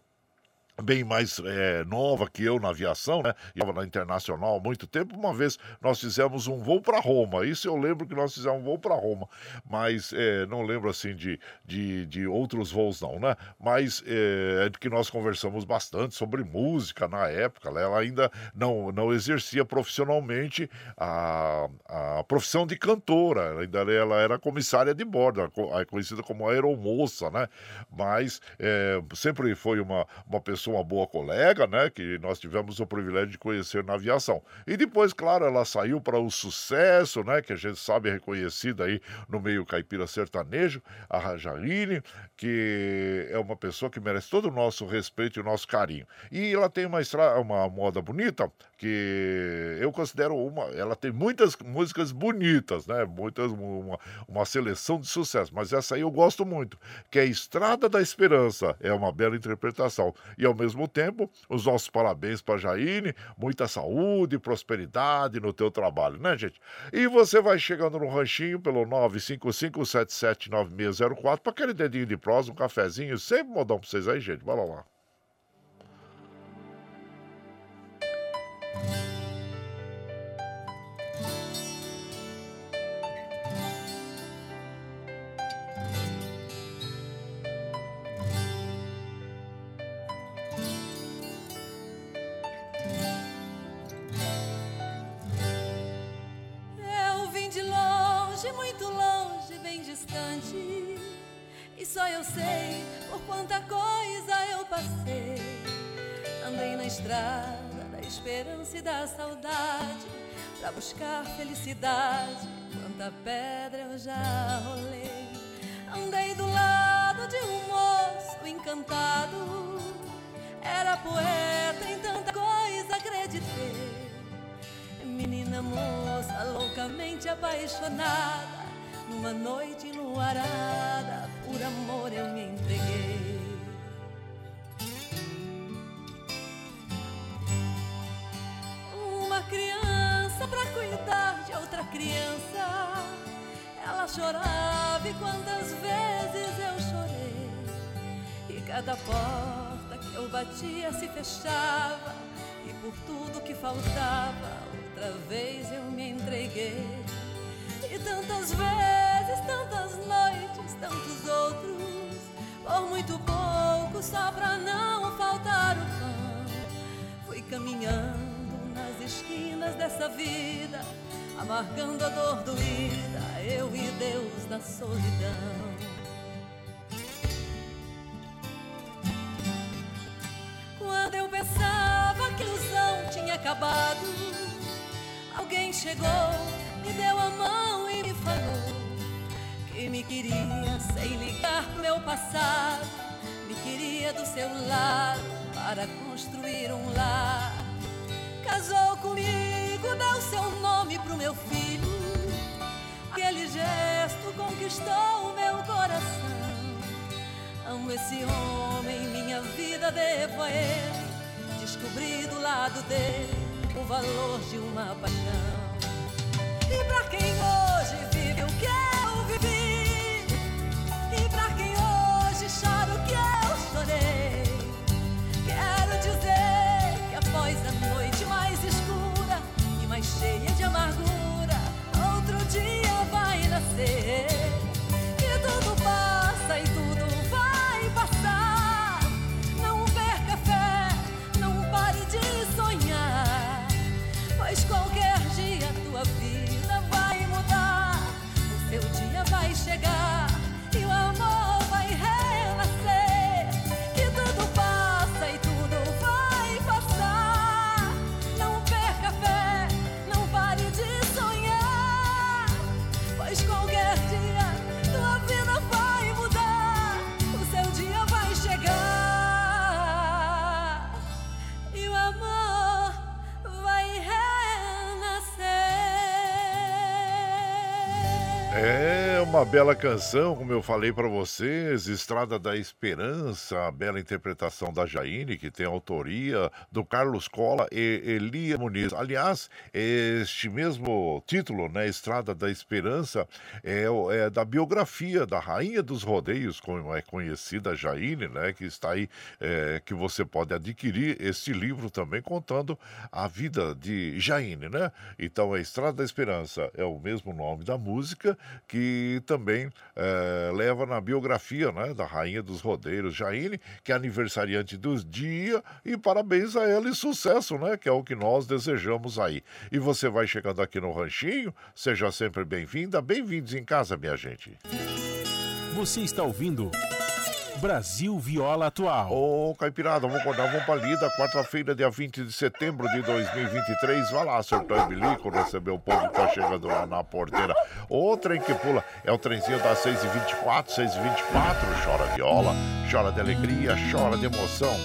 bem mais é, nova que eu na aviação, né? Eu estava na Internacional há muito tempo. Uma vez nós fizemos um voo para Roma. Isso eu lembro que nós fizemos um voo para Roma. Mas é, não lembro, assim, de, de, de outros voos, não, né? Mas é, é que nós conversamos bastante sobre música na época. Ela ainda não, não exercia profissionalmente a, a profissão de cantora. Ainda ela era comissária de bordo, conhecida como aeromoça, né? Mas é, sempre foi uma, uma pessoa, uma boa colega, né, que nós tivemos o privilégio de conhecer na aviação. E depois, claro, ela saiu para o sucesso, né, que a gente sabe é reconhecida aí no meio caipira sertanejo, a Jaine, que é uma pessoa que merece todo o nosso respeito e o nosso carinho. E ela tem uma, estra... uma moda bonita, que eu considero uma... Ela tem muitas músicas bonitas, né, muitas, uma, uma seleção de sucesso, mas essa aí eu gosto muito, que é Estrada da Esperança, é uma bela interpretação. E ao mesmo tempo, os nossos parabéns para a Jaine, muita saúde e prosperidade no teu trabalho, né, gente? E você vai chegando no ranchinho pelo nove cinco cinco, sete sete nove, seis zero quatro para aquele dedinho de prosa, um cafezinho, sempre modão para vocês aí, gente. Bora lá. Buscar felicidade, quanta pedra eu já rolei. Andei do lado de um moço encantado, era poeta, em tanta coisa acreditei. Menina, moça, loucamente apaixonada, numa noite enluarada, por amor eu me entreguei. Criança, ela chorava e quantas vezes eu chorei. E cada porta que eu batia se fechava, e por tudo que faltava outra vez eu me entreguei. E tantas vezes, tantas noites, tantos outros, por muito pouco, só pra não faltar o pão. Fui caminhando nas esquinas dessa vida, amargando a dor doída, eu e Deus na solidão. Quando eu pensava que a ilusão tinha acabado, alguém chegou, me deu a mão e me falou que me queria sem ligar pro meu passado, me queria do seu lado para construir um lar. Casou comigo, deu seu nome pro meu filho, aquele gesto conquistou o meu coração. Amo esse homem, minha vida devo a ele. Descobri do lado dele o valor de uma paixão. E pra quem hoje vive o que eu vivi, e pra quem hoje chora o que eu chorei, quero dizer que após a noite mais escura e mais cheia de amargura, outro dia vai nascer. Que tudo passa e tudo vai passar. Não perca fé, não pare de sonhar, pois qualquer dia a tua vida vai mudar. O seu dia vai chegar e o amor vai renascer. Que tudo passa e tudo vai passar. Não perca fé, não pare de sonhar, pois qualquer dia tua vida vai mudar. O seu dia vai chegar e o amor vai renascer. É uma bela canção, como eu falei para vocês, Estrada da Esperança, a bela interpretação da Jaine, que tem a autoria do Carlos Cola e Elia Muniz. Aliás, este mesmo título, né, Estrada da Esperança, é, é da biografia da Rainha dos Rodeios, como é conhecida a Jaine, né, que está aí, é, que você pode adquirir este livro também contando a vida de Jaine, né? Então, a Estrada da Esperança é o mesmo nome da música, que também é, leva na biografia, né, da Rainha dos Rodeiros, Jaine, que é aniversariante do dia, e parabéns a ela e sucesso, né, que é o que nós desejamos aí. E você vai chegando aqui no Ranchinho, seja sempre bem-vinda, bem-vindos em casa, minha gente. Você está ouvindo Brasil Viola Atual. Ô, oh, Caipirada, vamos acordar, vamos pra lida. Quarta-feira, dia vinte de setembro de dois mil e vinte e três. Vai lá, Sertão e Bilico, receber o povo que tá chegando lá na porteira. O trem que pula é o trenzinho das seis e vinte e quatro, seis e vinte e quatro. Chora viola, chora de alegria, chora de emoção.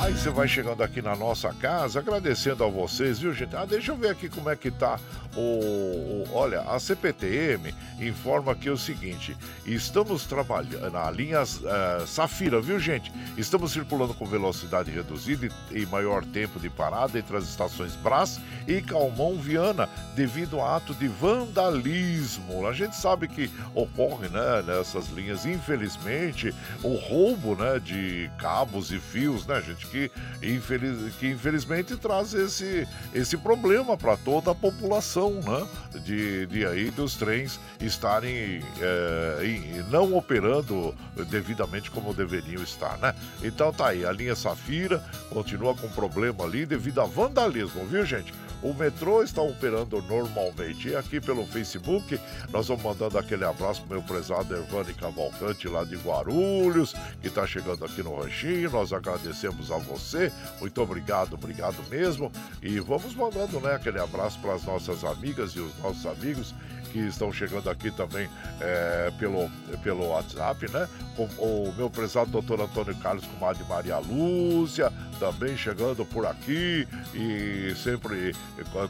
Aí você vai chegando aqui na nossa casa, agradecendo a vocês, viu, gente? Ah, deixa eu ver aqui como é que tá o... Olha, a C P T M informa aqui o seguinte, estamos trabalhando na linha uh, Safira, viu, gente? Estamos circulando com velocidade reduzida e, e maior tempo de parada entre as estações Brás e Calmon Viana, devido a ato de vandalismo. A gente sabe que ocorre, né, nessas linhas, infelizmente, o roubo, né, de cabos e fios, né, gente? Que, infeliz, que infelizmente traz esse, esse problema para toda a população, né? De, de aí dos trens estarem é, em, não operando devidamente como deveriam estar, né? Então tá aí, a linha Safira continua com problema ali devido a vandalismo, viu, gente? O metrô está operando normalmente. E aqui pelo Facebook, nós vamos mandando aquele abraço pro meu prezado Ervani Cavalcante, lá de Guarulhos, que está chegando aqui no Ranchinho. Nós agradecemos a você. Muito obrigado, obrigado mesmo. E vamos mandando, né, aquele abraço para as nossas amigas e os nossos amigos que estão chegando aqui também é, pelo, pelo WhatsApp, né? Com, o meu prezado doutor Antônio Carlos, comadre Maria Lúcia, também chegando por aqui e sempre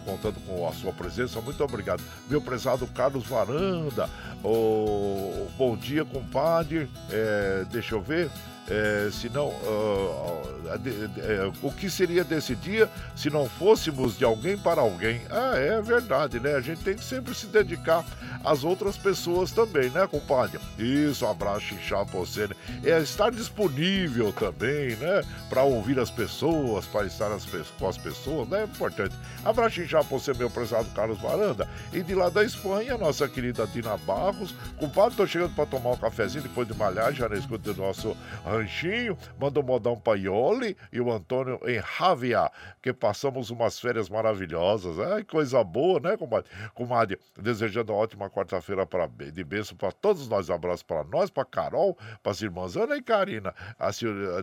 contando com a sua presença. Muito obrigado. Meu prezado Carlos Varanda, o, bom dia, compadre. É, deixa eu ver. É, se não, uh, uh, de, uh, o que seria desse dia se não fôssemos de alguém para alguém? Ah, é verdade, né? A gente tem que sempre se dedicar às outras pessoas também, né, compadre? Isso, um abraço em chá pra você, né? É estar disponível também, né? Para ouvir as pessoas, para estar as pe- com as pessoas, né? É importante. Abraço em chá pra você, meu prezado Carlos Varanda. E de lá da Espanha, nossa querida Dina Barros. Compadre, tô chegando para tomar um cafezinho depois de malhar, já na escuta do nosso Ranchinho, mandou modão Paioli e o Antônio em Javiá, que passamos umas férias maravilhosas. Ai, coisa boa, né, comadre? Comadre, desejando uma ótima quarta-feira pra, de bênção para todos nós. Abraço para nós, para Carol, para as irmãs Ana e Karina, a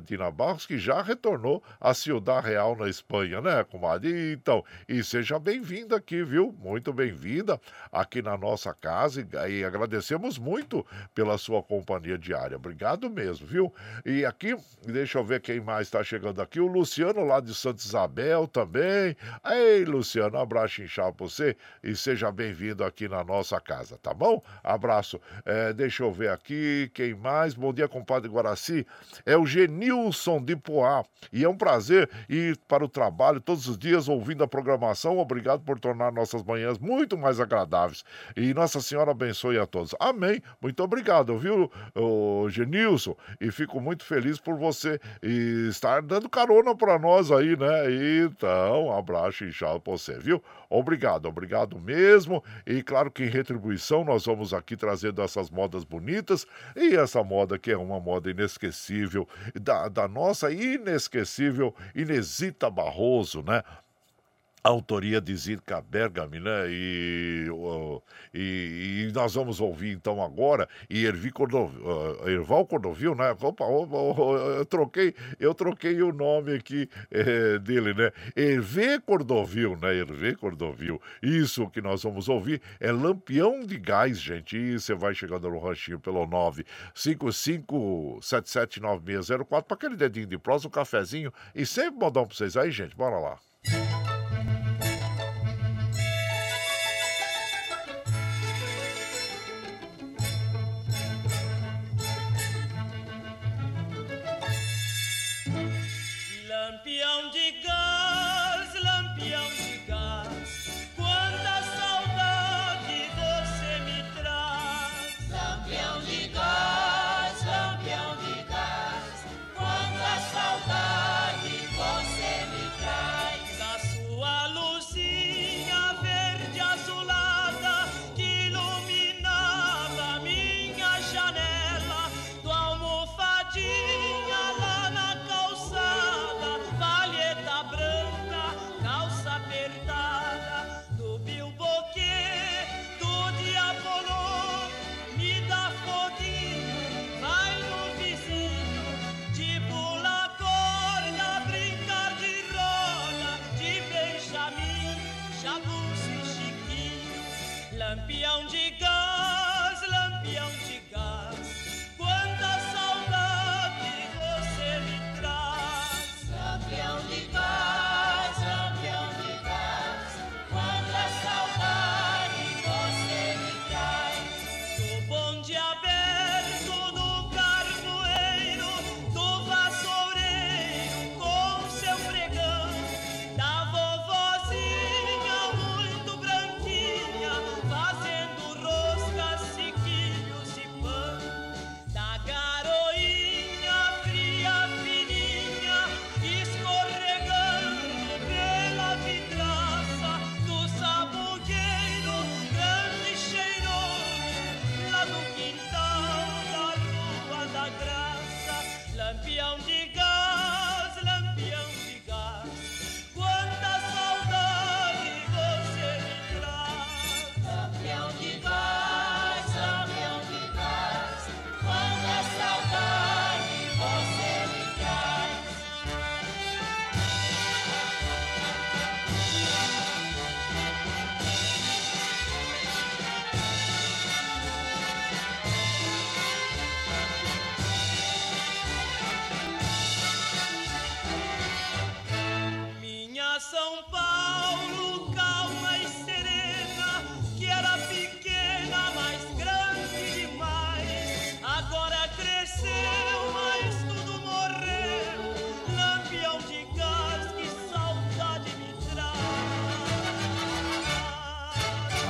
Dina Barros, que já retornou a Ciudad Real na Espanha, né, comadre? Então, e seja bem-vinda aqui, viu? Muito bem-vinda aqui na nossa casa e, e agradecemos muito pela sua companhia diária. Obrigado mesmo, viu? E aqui, deixa eu ver quem mais está chegando aqui. O Luciano, lá de Santa Isabel também. Ei, Luciano, um abraço inchado para você e seja bem-vindo aqui na nossa casa, tá bom? Abraço. É, deixa eu ver aqui quem mais. Bom dia, compadre Guaracy. É o Genilson de Poá. E é um prazer ir para o trabalho todos os dias ouvindo a programação. Obrigado por tornar nossas manhãs muito mais agradáveis. E Nossa Senhora abençoe a todos. Amém. Muito obrigado, viu, o Genilson? E fico muito feliz por você estar dando carona para nós aí, né? Então, um abraço e tchau para você, viu? Obrigado, obrigado mesmo. E claro que em retribuição nós vamos aqui trazendo essas modas bonitas. E essa moda que é uma moda inesquecível, da, da nossa inesquecível Inesita Barroso, né? Autoria de Zica Bergami, né? E, uh, e, e nós vamos ouvir então agora, e Ervi Cordovil, uh, Erval Cordovil, né? Opa, opa, opa, eu troquei, eu troquei o nome aqui é, dele, né? Hervé Cordovil, né? Hervé Cordovil. Isso que nós vamos ouvir é Lampião de Gás, gente. E você vai chegando no ranchinho pelo nove cinco cinco sete sete nove seis zero quatro para aquele dedinho de prosa, um cafezinho e sempre mandar um para vocês aí, gente. Bora lá.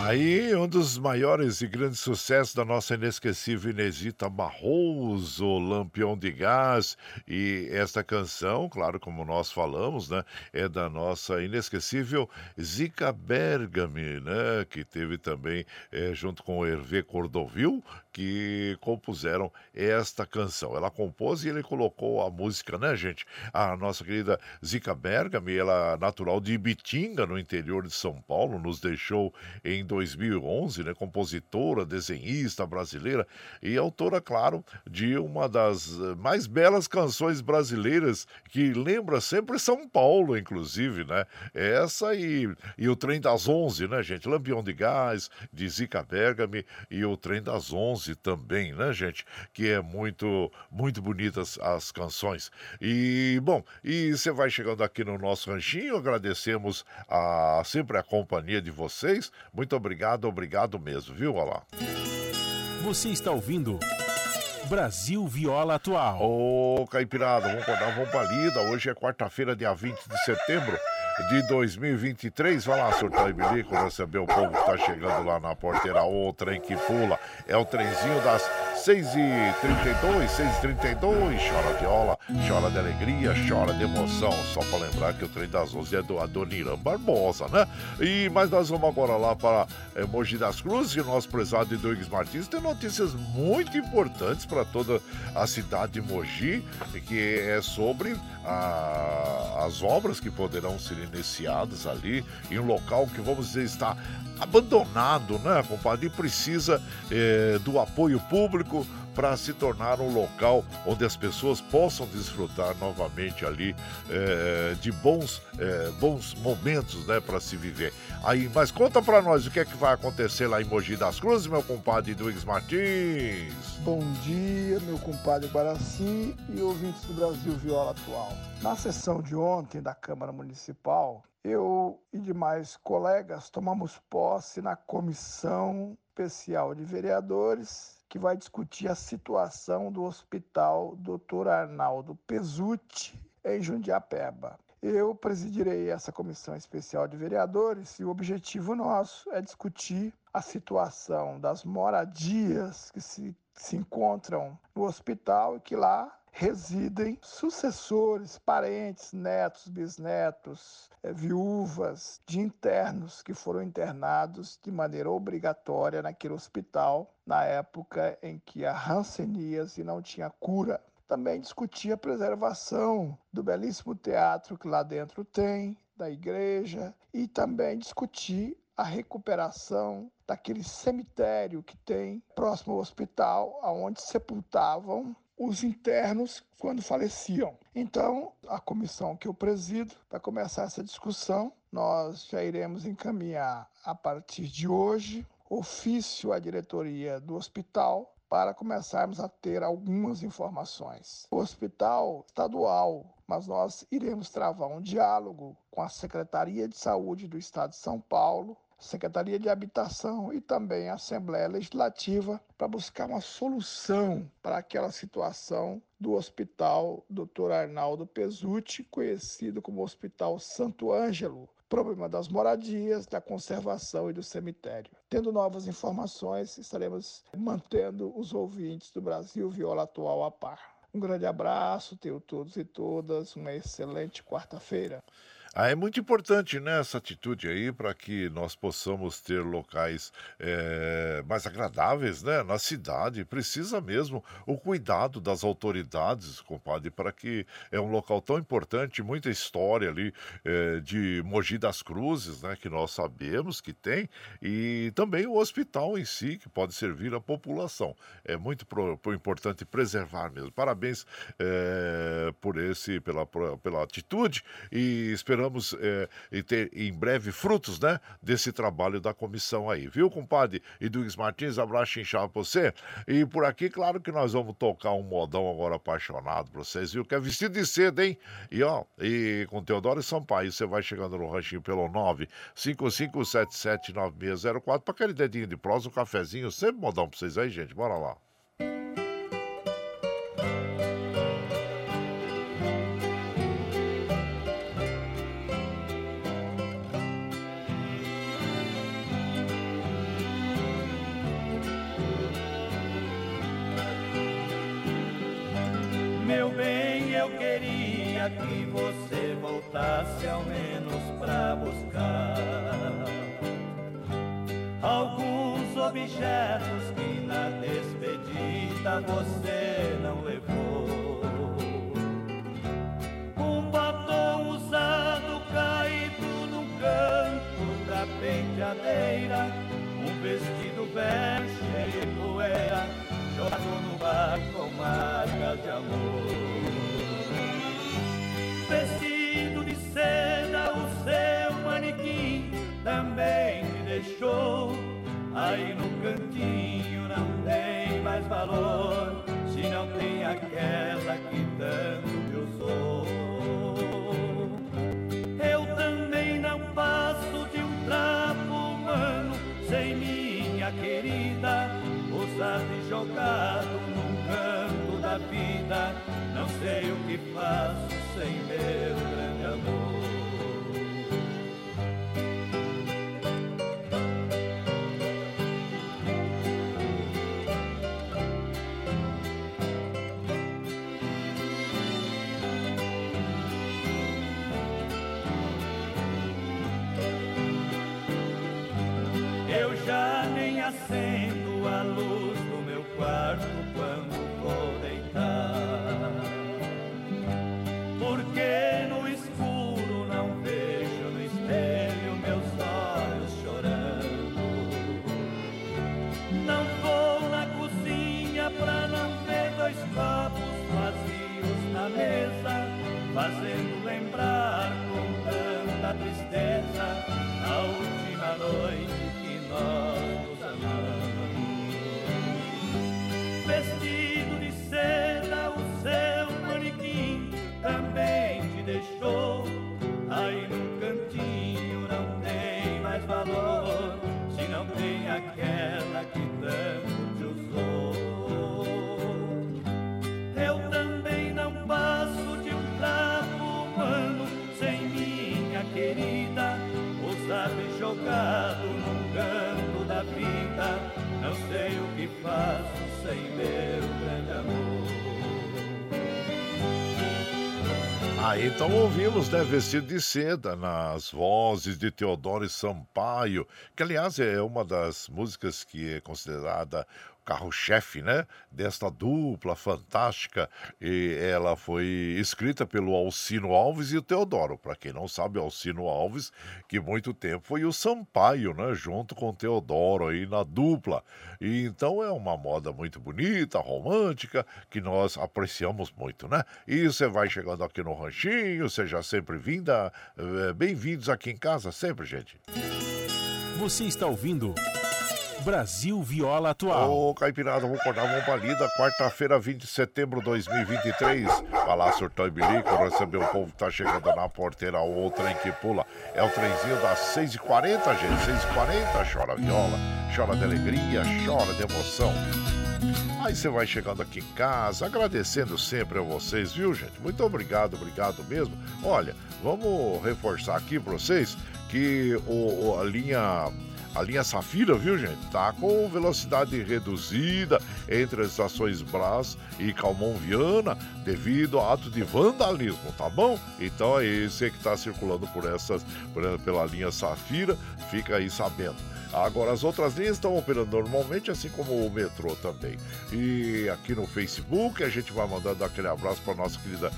Aí, um dos maiores e grandes sucessos da nossa inesquecível Inesita Barroso, Lampião de Gás. E esta canção, claro, como nós falamos, né, é da nossa inesquecível Zica Bergami, né, que teve também, é, junto com o Hervé Cordovil, que compuseram esta canção. Ela compôs e ele colocou a música, né, gente? A nossa querida Zica Bergami, ela natural de Ibitinga, no interior de São Paulo, nos deixou em dois mil e onze, né, compositora, desenhista brasileira e autora, claro, de uma das mais belas canções brasileiras que lembra sempre São Paulo, inclusive, né? Essa e, e o Trem das Onze, né, gente? Lampião de Gás, de Zica Bergame e o Trem das Onze também, né, gente? Que é muito, muito bonitas as canções. E, bom, e você vai chegando aqui no nosso ranchinho, agradecemos a, sempre a companhia de vocês. Muito obrigado, obrigado mesmo, viu, Olá? Você está ouvindo Brasil Viola Atual. Ô, Caipirada, vamos acordar, vamos pra lida. Hoje é quarta-feira, dia vinte de setembro de dois mil e vinte e três, vai lá, surtar e bilico, receber o povo que tá chegando lá na porteira. O trem que pula, é o trenzinho das seis e trinta e dois, seis e trinta e dois, chora viola, chora de alegria, chora de emoção. Só pra lembrar que o trem das onze é do Adoniran Barbosa, né? E, mas nós vamos agora lá para é, Mogi das Cruzes, e o nosso prezado Eduígues Martins tem notícias muito importantes para toda a cidade de Mogi, que é sobre a, as obras que poderão ser iniciadas ali em um local que, vamos dizer, está abandonado, né, compadre? E precisa é, do apoio público para se tornar um local onde as pessoas possam desfrutar novamente ali é, de bons, é, bons momentos, né, para se viver. Aí, mas conta para nós o que é que vai acontecer lá em Mogi das Cruzes, meu compadre Eduígues Martins. Bom dia, meu compadre Guaracy e ouvintes do Brasil Viola Atual. Na sessão de ontem da Câmara Municipal, eu e demais colegas tomamos posse na Comissão Especial de Vereadores, que vai discutir a situação do Hospital doutor Arnaldo Pesutti, em Jundiapeba. Eu presidirei essa Comissão Especial de Vereadores e o objetivo nosso é discutir a situação das moradias que se, se encontram no hospital e que lá residem sucessores, parentes, netos, bisnetos, viúvas de internos que foram internados de maneira obrigatória naquele hospital na época em que a hanseníase não tinha cura. Também discutia a preservação do belíssimo teatro que lá dentro tem, da igreja, e também discutir a recuperação daquele cemitério que tem próximo ao hospital, onde sepultavam os internos quando faleciam. Então, a comissão que eu presido, para começar essa discussão, nós já iremos encaminhar, a partir de hoje, ofício à diretoria do hospital para começarmos a ter algumas informações. O hospital estadual, mas nós iremos travar um diálogo com a Secretaria de Saúde do Estado de São Paulo, Secretaria de Habitação e também a Assembleia Legislativa para buscar uma solução para aquela situação do Hospital doutor Arnaldo Pesutti, conhecido como Hospital Santo Ângelo. Problema das moradias, da conservação e do cemitério. Tendo novas informações, estaremos mantendo os ouvintes do Brasil Viola Atual a par. Um grande abraço, tenho todos e todas uma excelente quarta-feira. Ah, é muito importante, né, essa atitude aí para que nós possamos ter locais é, mais agradáveis, né, na cidade. Precisa mesmo o cuidado das autoridades, compadre, para que é um local tão importante, muita história ali é, de Mogi das Cruzes, né, que nós sabemos que tem, e também o hospital em si, que pode servir à população. É muito pro, pro importante preservar mesmo. Parabéns é, por esse, pela, pela atitude e esperança. Vamos é, ter em breve frutos, né, desse trabalho da comissão aí, viu, compadre? Eduígues Martins, abraço inchado pra você. E por aqui, claro que nós vamos tocar um modão agora apaixonado pra vocês, viu? Que é vestido de seda, hein? E ó, e com Teodoro e Sampaio, você vai chegando no ranchinho pelo nove cinco cinco sete sete nove seis zero quatro pra aquele dedinho de prosa, um cafezinho, sempre modão pra vocês aí, gente. Bora lá. Que você voltasse ao menos pra buscar alguns objetos que na despedida você não levou. Um batom usado caído num canto da penteadeira. beiradeira, um vestido velho cheio de poeira, jogado no bar com marcas de amor. Vestido de seda, o seu manequim também me deixou. Aí no cantinho não tem mais valor, se não tem aquela que tanto eu sou. Eu também não passo de um trapo humano sem minha querida, ousado jogado num canto da vida. Não sei o que faço sem meu grande amor. Acendo a luz do meu quarto quando vou deitar, porque no escuro não vejo no espelho meus olhos chorando. Não vou na cozinha pra não ver dois copos vazios na mesa, fazendo lembrar com tanta tristeza a última noite que nós nos amamos. Vestido de seda, o seu manequim também te deixou. Aí no cantinho não tem mais valor, se não tem aquela que tanto te usou. Eu também não passo de um trapo humano sem minha querida, o sabe jogado num canto da vida. Não sei o que faço sem meu grande amor. Aí então ouvimos, né, Vestido de Seda, nas vozes de Teodoro e Sampaio, que aliás é uma das músicas que é considerada carro-chefe, né, desta dupla fantástica. E ela foi escrita pelo Alcino Alves e o Teodoro. Para quem não sabe, Alcino Alves, que muito tempo foi o Sampaio, né, junto com o Teodoro aí na dupla. E então é uma moda muito bonita, romântica, que nós apreciamos muito, né? E você vai chegando aqui no Ranchinho, seja sempre vinda, bem-vindos aqui em casa sempre, gente. Você está ouvindo Brasil Viola Atual. Ô, Caipirada, vamos acordar, vamos pra lida. Quarta-feira, vinte de setembro de dois mil e vinte e três. Vai lá, Surtão e Bilico, receber o povo que tá chegando na porteira. O trem que pula é o trenzinho das seis e quarenta, gente. seis e quarenta, chora viola, chora de alegria, chora de emoção. Aí você vai chegando aqui em casa, agradecendo sempre a vocês, viu, gente? Muito obrigado, obrigado mesmo. Olha, vamos reforçar aqui pra vocês que o, a linha... A linha Safira, viu, gente? Tá com velocidade reduzida entre as estações Brás e Calmon Viana devido a ato de vandalismo, tá bom? Então é você que tá circulando por essas, pela linha Safira, fica aí sabendo. Agora, as outras linhas estão operando normalmente, assim como o metrô também. E aqui no Facebook, a gente vai mandando aquele abraço para nossa querida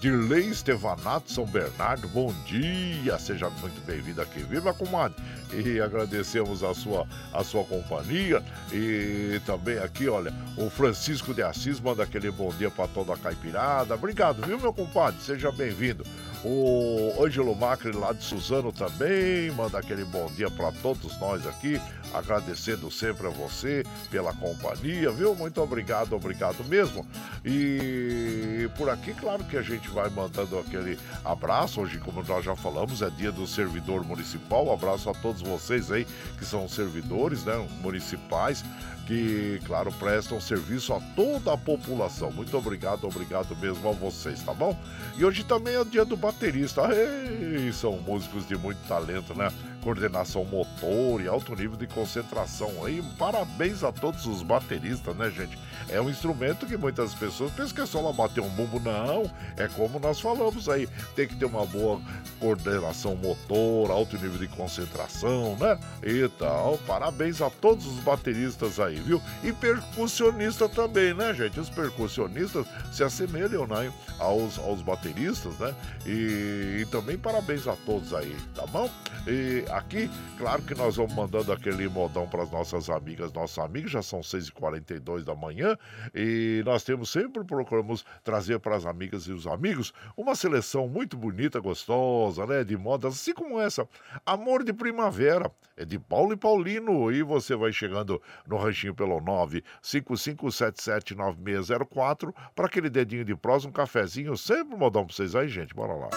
Dirley Estevanato, São Bernardo. Bom dia, seja muito bem-vinda aqui, viu, minha comadre? E agradecemos a sua, a sua companhia. E também aqui, olha, o Francisco de Assis manda aquele bom dia para toda a Caipirada. Obrigado, viu, meu compadre? Seja bem-vindo. O Ângelo Macri, lá de Suzano, também manda aquele bom dia para todos nós aqui, agradecendo sempre a você pela companhia, viu? Muito obrigado, obrigado mesmo. E por aqui, claro que a gente vai mandando aquele abraço. Hoje, como nós já falamos, é dia do servidor municipal. Um abraço a todos vocês aí que são servidores, né, municipais, que, claro, prestam serviço a toda a população. Muito obrigado, obrigado mesmo a vocês, tá bom? E hoje também é o dia do baterista. Ei, são músicos de muito talento, né? Coordenação motor e alto nível de concentração aí. Parabéns a todos os bateristas, né, gente? É um instrumento que muitas pessoas pensam que é só lá bater um bumbo. Não, é como nós falamos aí, tem que ter uma boa coordenação motor, alto nível de concentração, né? Então, parabéns a todos os bateristas aí, viu? E percussionista também, né, gente? Os percussionistas se assemelham, né, aos, aos bateristas, né? E, e também parabéns a todos aí, tá bom? E aqui. Claro que nós vamos mandando aquele modão para as nossas amigas, nossos amigos. Já são seis e quarenta e dois da manhã e nós temos sempre, procuramos trazer para as amigas e os amigos uma seleção muito bonita, gostosa, né? De modas assim como essa. Amor de Primavera, é de Paulo e Paulino. E você vai chegando no Ranchinho pelo nove cinco cinco sete sete nove seis zero quatro para aquele dedinho de prosa, um cafezinho, sempre um modão para vocês aí, gente. Bora lá.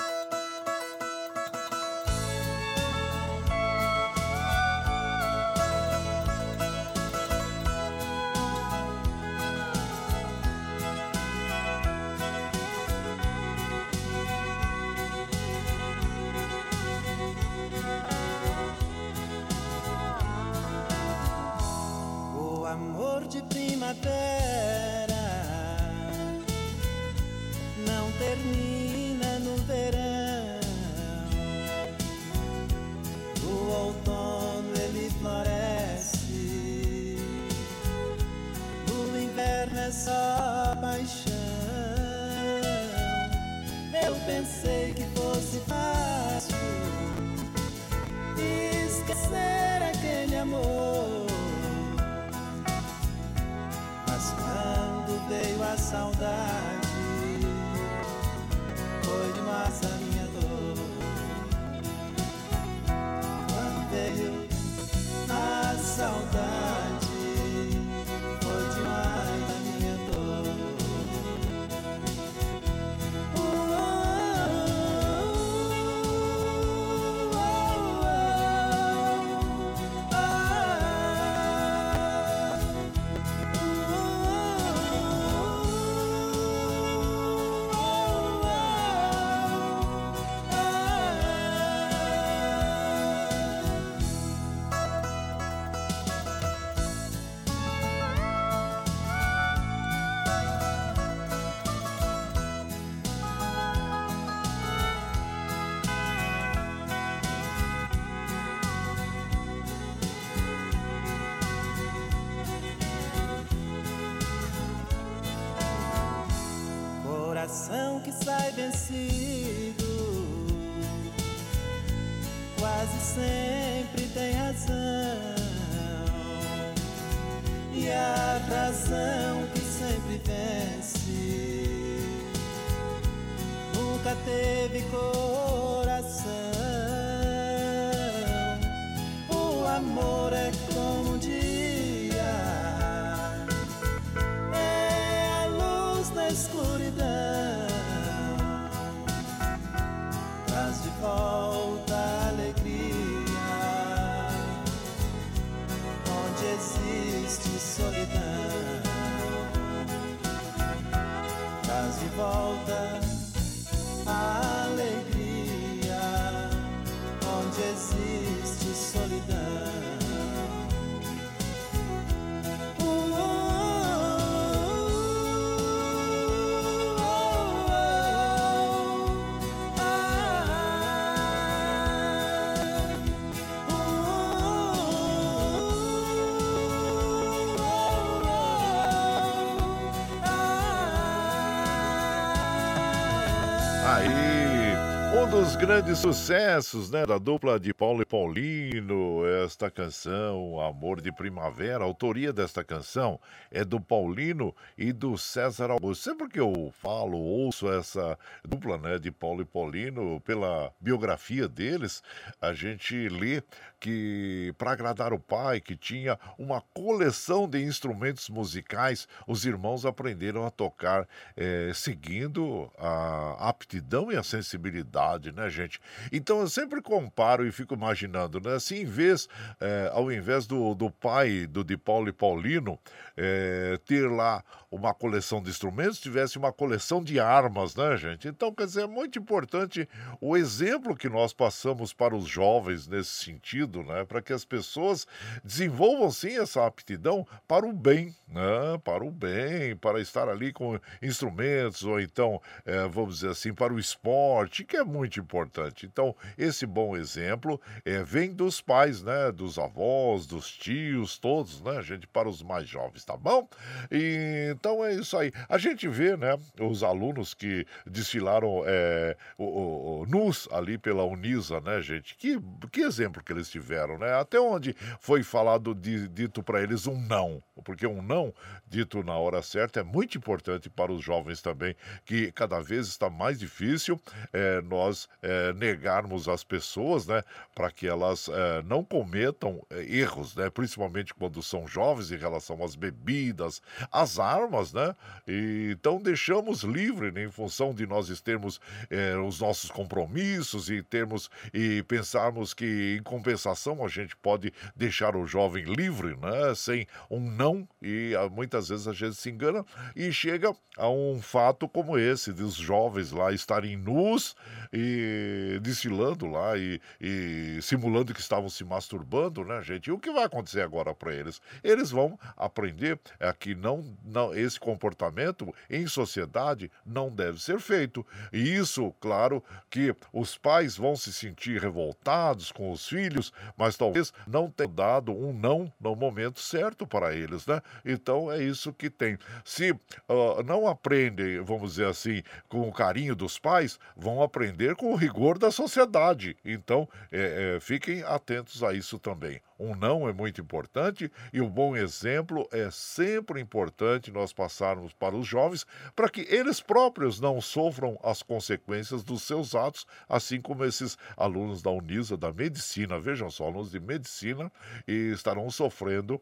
Dos grandes sucessos, né, da dupla de Paulo e Paulino, esta canção, Amor de Primavera. A autoria desta canção é do Paulino e do César Augusto. Sempre que eu falo, ouço essa dupla, né, de Paulo e Paulino, pela biografia deles, a gente lê que, para agradar o pai, que tinha uma coleção de instrumentos musicais, os irmãos aprenderam a tocar eh, seguindo a aptidão e a sensibilidade, né, gente? Então eu sempre comparo e fico imaginando, né? Se em vez, eh, ao invés do, do pai do de Paulo e Paulino eh, ter lá uma coleção de instrumentos, tivesse uma coleção de armas, né, gente? Então, quer dizer, é muito importante o exemplo que nós passamos para os jovens nesse sentido, né? Para que as pessoas desenvolvam, sim, essa aptidão para o bem, né? Para o bem, para estar ali com instrumentos, ou então, eh, vamos dizer assim, para o esporte, que é muito muito importante. Então, esse bom exemplo é, vem dos pais, né? Dos avós, dos tios, todos, né, gente? Para os mais jovens, tá bom? E Então é isso aí. A gente vê, né, os alunos que desfilaram é, o, o, o, nus ali pela Unisa, né, gente? Que, que exemplo que eles tiveram, né? Até onde foi falado, de, dito para eles um não. Porque um não dito na hora certa é muito importante para os jovens também, que cada vez está mais difícil é, nós é, negarmos as pessoas, né, para que elas é, não cometam é, erros, né, principalmente quando são jovens, em relação às bebidas, às armas, né? E, então deixamos livre, né, em função de nós termos é, os nossos compromissos e termos e pensarmos que em compensação a gente pode deixar o jovem livre, né, sem um não, e muitas vezes a gente se engana e chega a um fato como esse, dos jovens lá estarem nus e desfilando lá e, e simulando que estavam se masturbando, né, gente? E o que vai acontecer agora para eles? Eles vão aprender é, que não, não, esse comportamento em sociedade não deve ser feito. E isso, claro, que os pais vão se sentir revoltados com os filhos, mas talvez não tenham dado um não no momento certo para eles, né? Então é isso que tem. Se uh, não aprendem, vamos dizer assim, com o carinho dos pais, vão aprender com o rigor da sociedade. Então é, é, fiquem atentos a isso também. Um não é muito importante e um bom exemplo é sempre importante nós passarmos para os jovens, para que eles próprios não sofram as consequências dos seus atos, assim como esses alunos da Unisa, da medicina, vejam só, alunos de medicina, e estarão sofrendo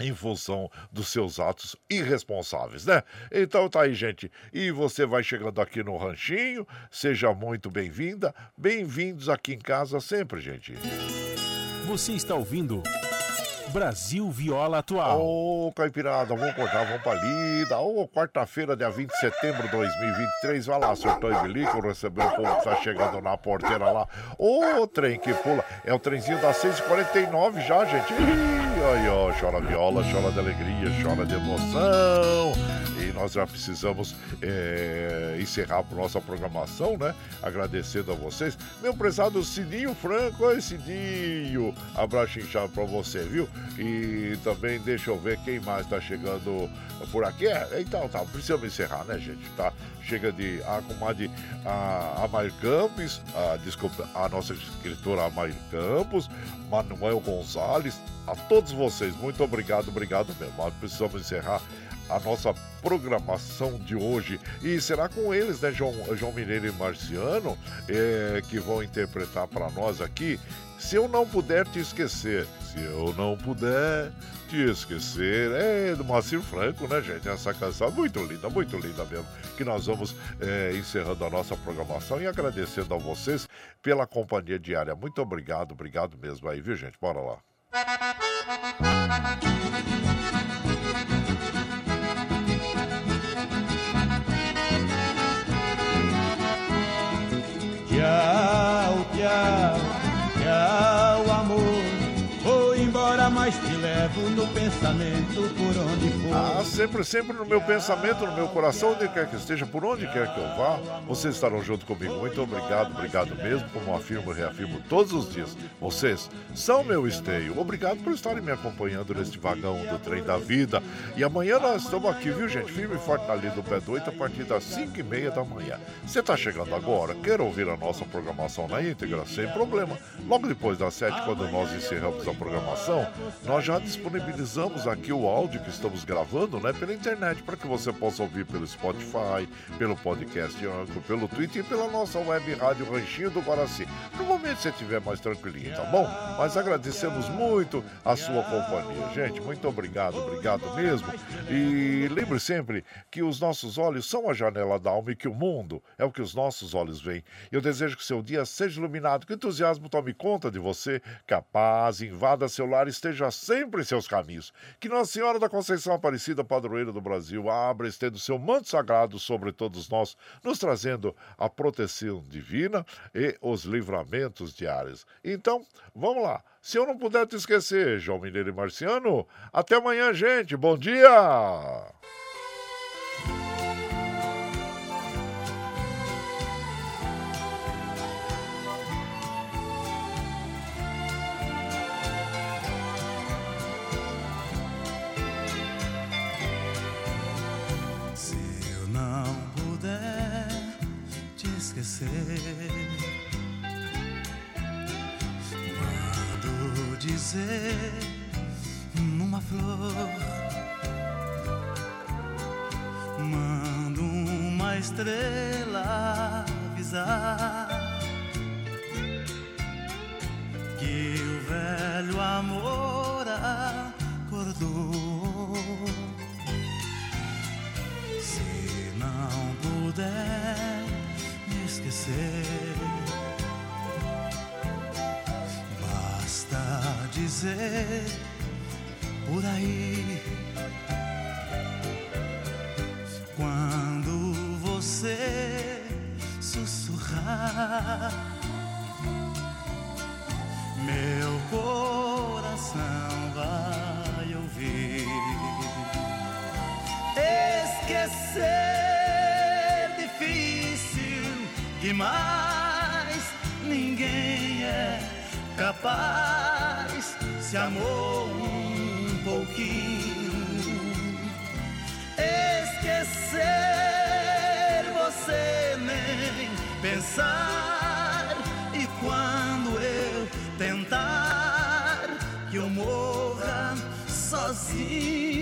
em função dos seus atos irresponsáveis, né? Então tá aí, gente. E você vai chegando aqui no Ranchinho, seja muito bem-vinda, bem-vindos aqui em casa sempre, gente. Você está ouvindo Brasil Viola Atual. Ô, oh, Caipirada, vamos cortar, vamos pra lida. Ô, oh, quarta-feira, dia vinte de setembro de dois mil e vinte e três. Vai lá, Sertão e Bilico, recebeu o povo que tá chegando na porteira lá. Ô, oh, trem que pula. É o trenzinho das seis e quarenta e nove já, gente. Ai, ó, chora viola, chora de alegria, chora de emoção. E nós já precisamos é, encerrar a nossa programação, né? Agradecendo a vocês. Meu prezado Cidinho Franco, oi, Cidinho. Abraço inchado pra você, viu? E também deixa eu ver quem mais tá chegando por aqui. É, então tá, precisamos encerrar, né, gente? Tá? Chega de a comadre a, a Mair Campos, a, desculpa, a nossa escritora Mair Campos, Manuel Gonzalez, a todos vocês, muito obrigado, obrigado mesmo. Nós precisamos encerrar a nossa programação de hoje. E será com eles, né, João, João Mineiro e Marciano, é, que vão interpretar para nós aqui Se Eu Não Puder Te Esquecer. Se eu não puder te esquecer. É do Moacir Franco, né, gente? Essa canção muito linda, muito linda mesmo. Que nós vamos é, encerrando a nossa programação e agradecendo a vocês pela companhia diária. Muito obrigado, obrigado mesmo aí, viu, gente? Bora lá. Tchau, tchau. Tchau, amor, vou embora, mas te levo no pensamento por onde for. Ah, sempre, sempre no meu pensamento, no meu coração, onde quer que esteja, por onde quer que eu vá, vocês estarão junto comigo. Muito obrigado, obrigado mesmo, como afirmo e reafirmo todos os dias. Vocês são meu esteio. Obrigado por estarem me acompanhando neste vagão do trem da vida. E amanhã nós estamos aqui, viu, gente? Firme e forte na linha do pé do oito, a partir das cinco e meia da manhã. Você está chegando agora, quer ouvir a nossa programação na íntegra? Sem problema. Logo depois das sete, quando nós encerramos a programação, nós já disponibilizamos aqui o áudio que estamos gravando, né, pela internet, para que você possa ouvir pelo Spotify, pelo podcast, pelo Twitter e pela nossa web rádio Ranchinho do Guaracy. No momento você estiver mais tranquilinho, tá bom? Mas agradecemos muito a sua companhia. Gente, muito obrigado, obrigado mesmo. E lembre sempre que os nossos olhos são a janela da alma e que o mundo é o que os nossos olhos veem. Eu desejo que seu dia seja iluminado, que o entusiasmo tome conta de você, capaz, invada seu lar, esteja sempre em seus caminhos. Que Nossa Senhora da Conceição Aparecida, padroeira do Brasil, abra, estenda o seu manto sagrado sobre todos nós, nos trazendo a proteção divina e os livramentos diários. Então, vamos lá. Se eu não puder te esquecer, João Mineiro e Marciano, até amanhã, gente. Bom dia! esquecer. Quando dizer numa flor, mando uma estrela avisar que o velho amor acordou. Se não puder me esquecer, basta dizer por aí, quando você sussurrar, meu coração vai ouvir. Esquecer difícil demais, ninguém é capaz, se amou um pouquinho. Esquecer você nem pensar, e quando eu tentar que eu morra sozinho.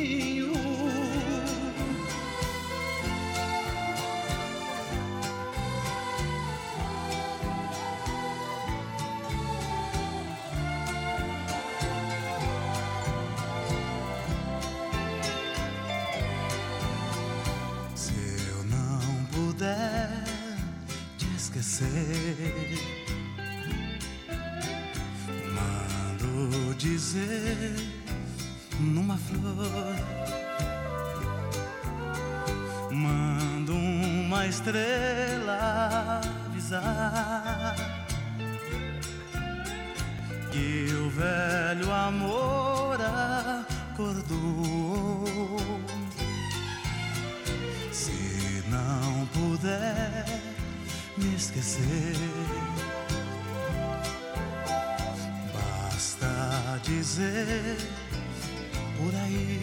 Mando dizer numa flor, mando uma estrela avisar que o velho amor acordou. Se não puder me esquecer, basta dizer por aí,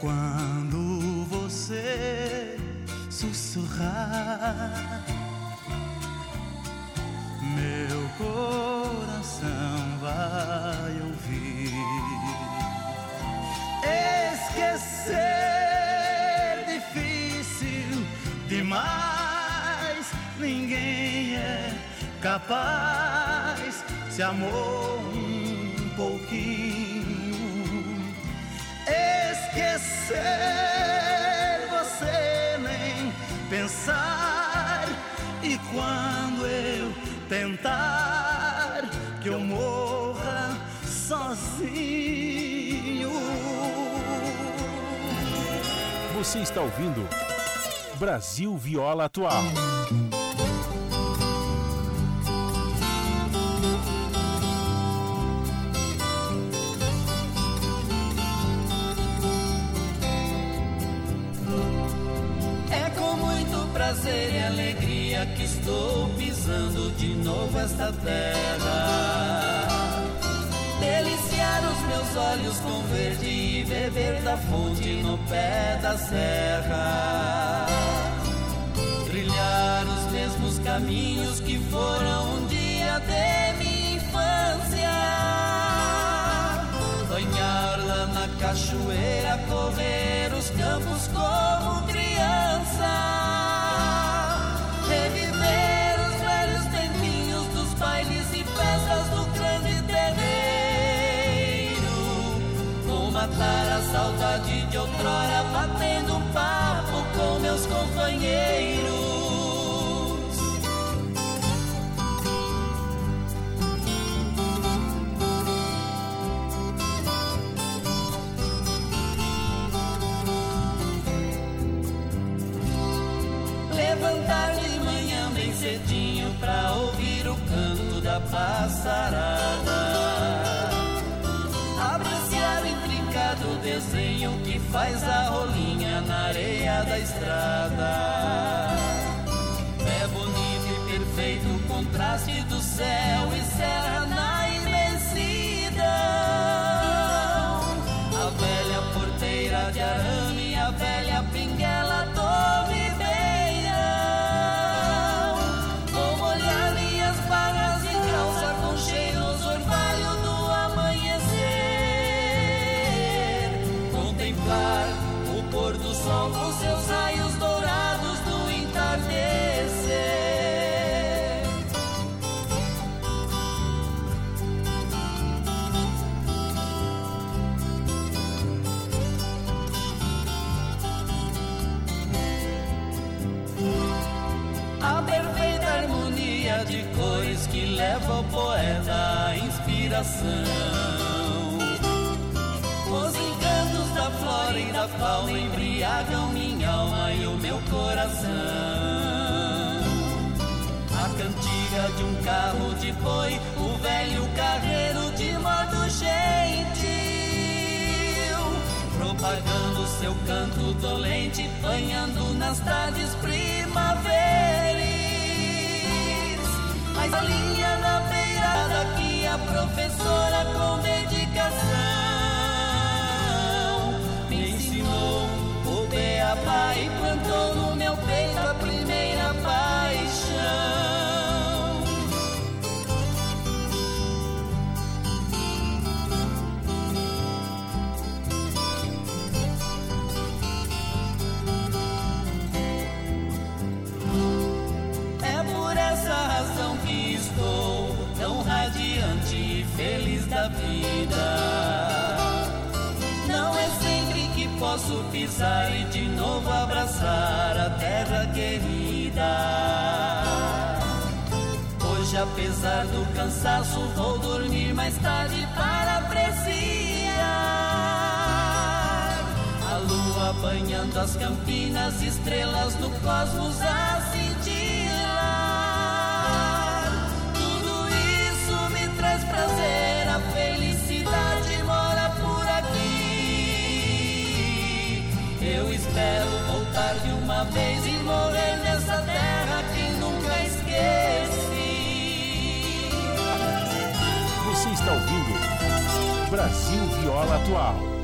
quando você sussurrar, meu coração vai ouvir. Esquecer demais, ninguém é capaz, se amou um pouquinho. Esquecer você nem pensar, e quando eu tentar que eu morra sozinho. Você está ouvindo Brasil Viola Atual. É com muito prazer e alegria que estou pisando de novo esta terra. Deliciar os meus olhos com verde e beber da fonte no pé da serra. Trilhar os mesmos caminhos que foram um dia de minha infância. Banhar lá na cachoeira, correr os campos como criança. Reviver os velhos tempinhos dos bailes e festas do grande terreiro. Vou matar a saudade de outrora, batendo um papo com meus companheiros. Cedinho pra ouvir o canto da passarada, apreciar o intrincado desenho que faz a rolinha na areia da estrada. É bonito e perfeito o contraste do céu e serra na imensidão. A velha porteira de arame, a velha pinguela do viver. sol com seus raios dourados do entardecer. A perfeita harmonia de cores que leva o poeta à inspiração. Os encantos da flora e da fauna embriagam minha alma e o meu coração. A cantiga de um carro de boi, o velho carreiro de modo gentil, propagando seu canto dolente, banhando nas tardes primaveris. Mas a linha na beirada que a professora com dedicação ensinou o beabá e plantou no meu peito a primeira paixão. É por essa razão que estou tão radiante e feliz da vida. Não é sempre que posso pisar e de novo abraçar a terra querida. Hoje, apesar do cansaço, vou dormir mais tarde para apreciar a lua banhando as campinas, estrelas do cosmos a cintilar. Tudo isso me traz prazer, a felicidade mora por aqui. Eu espero voltar de uma vez e morrer nessa terra que nunca esqueci. Você está ouvindo Brasil Viola Atual.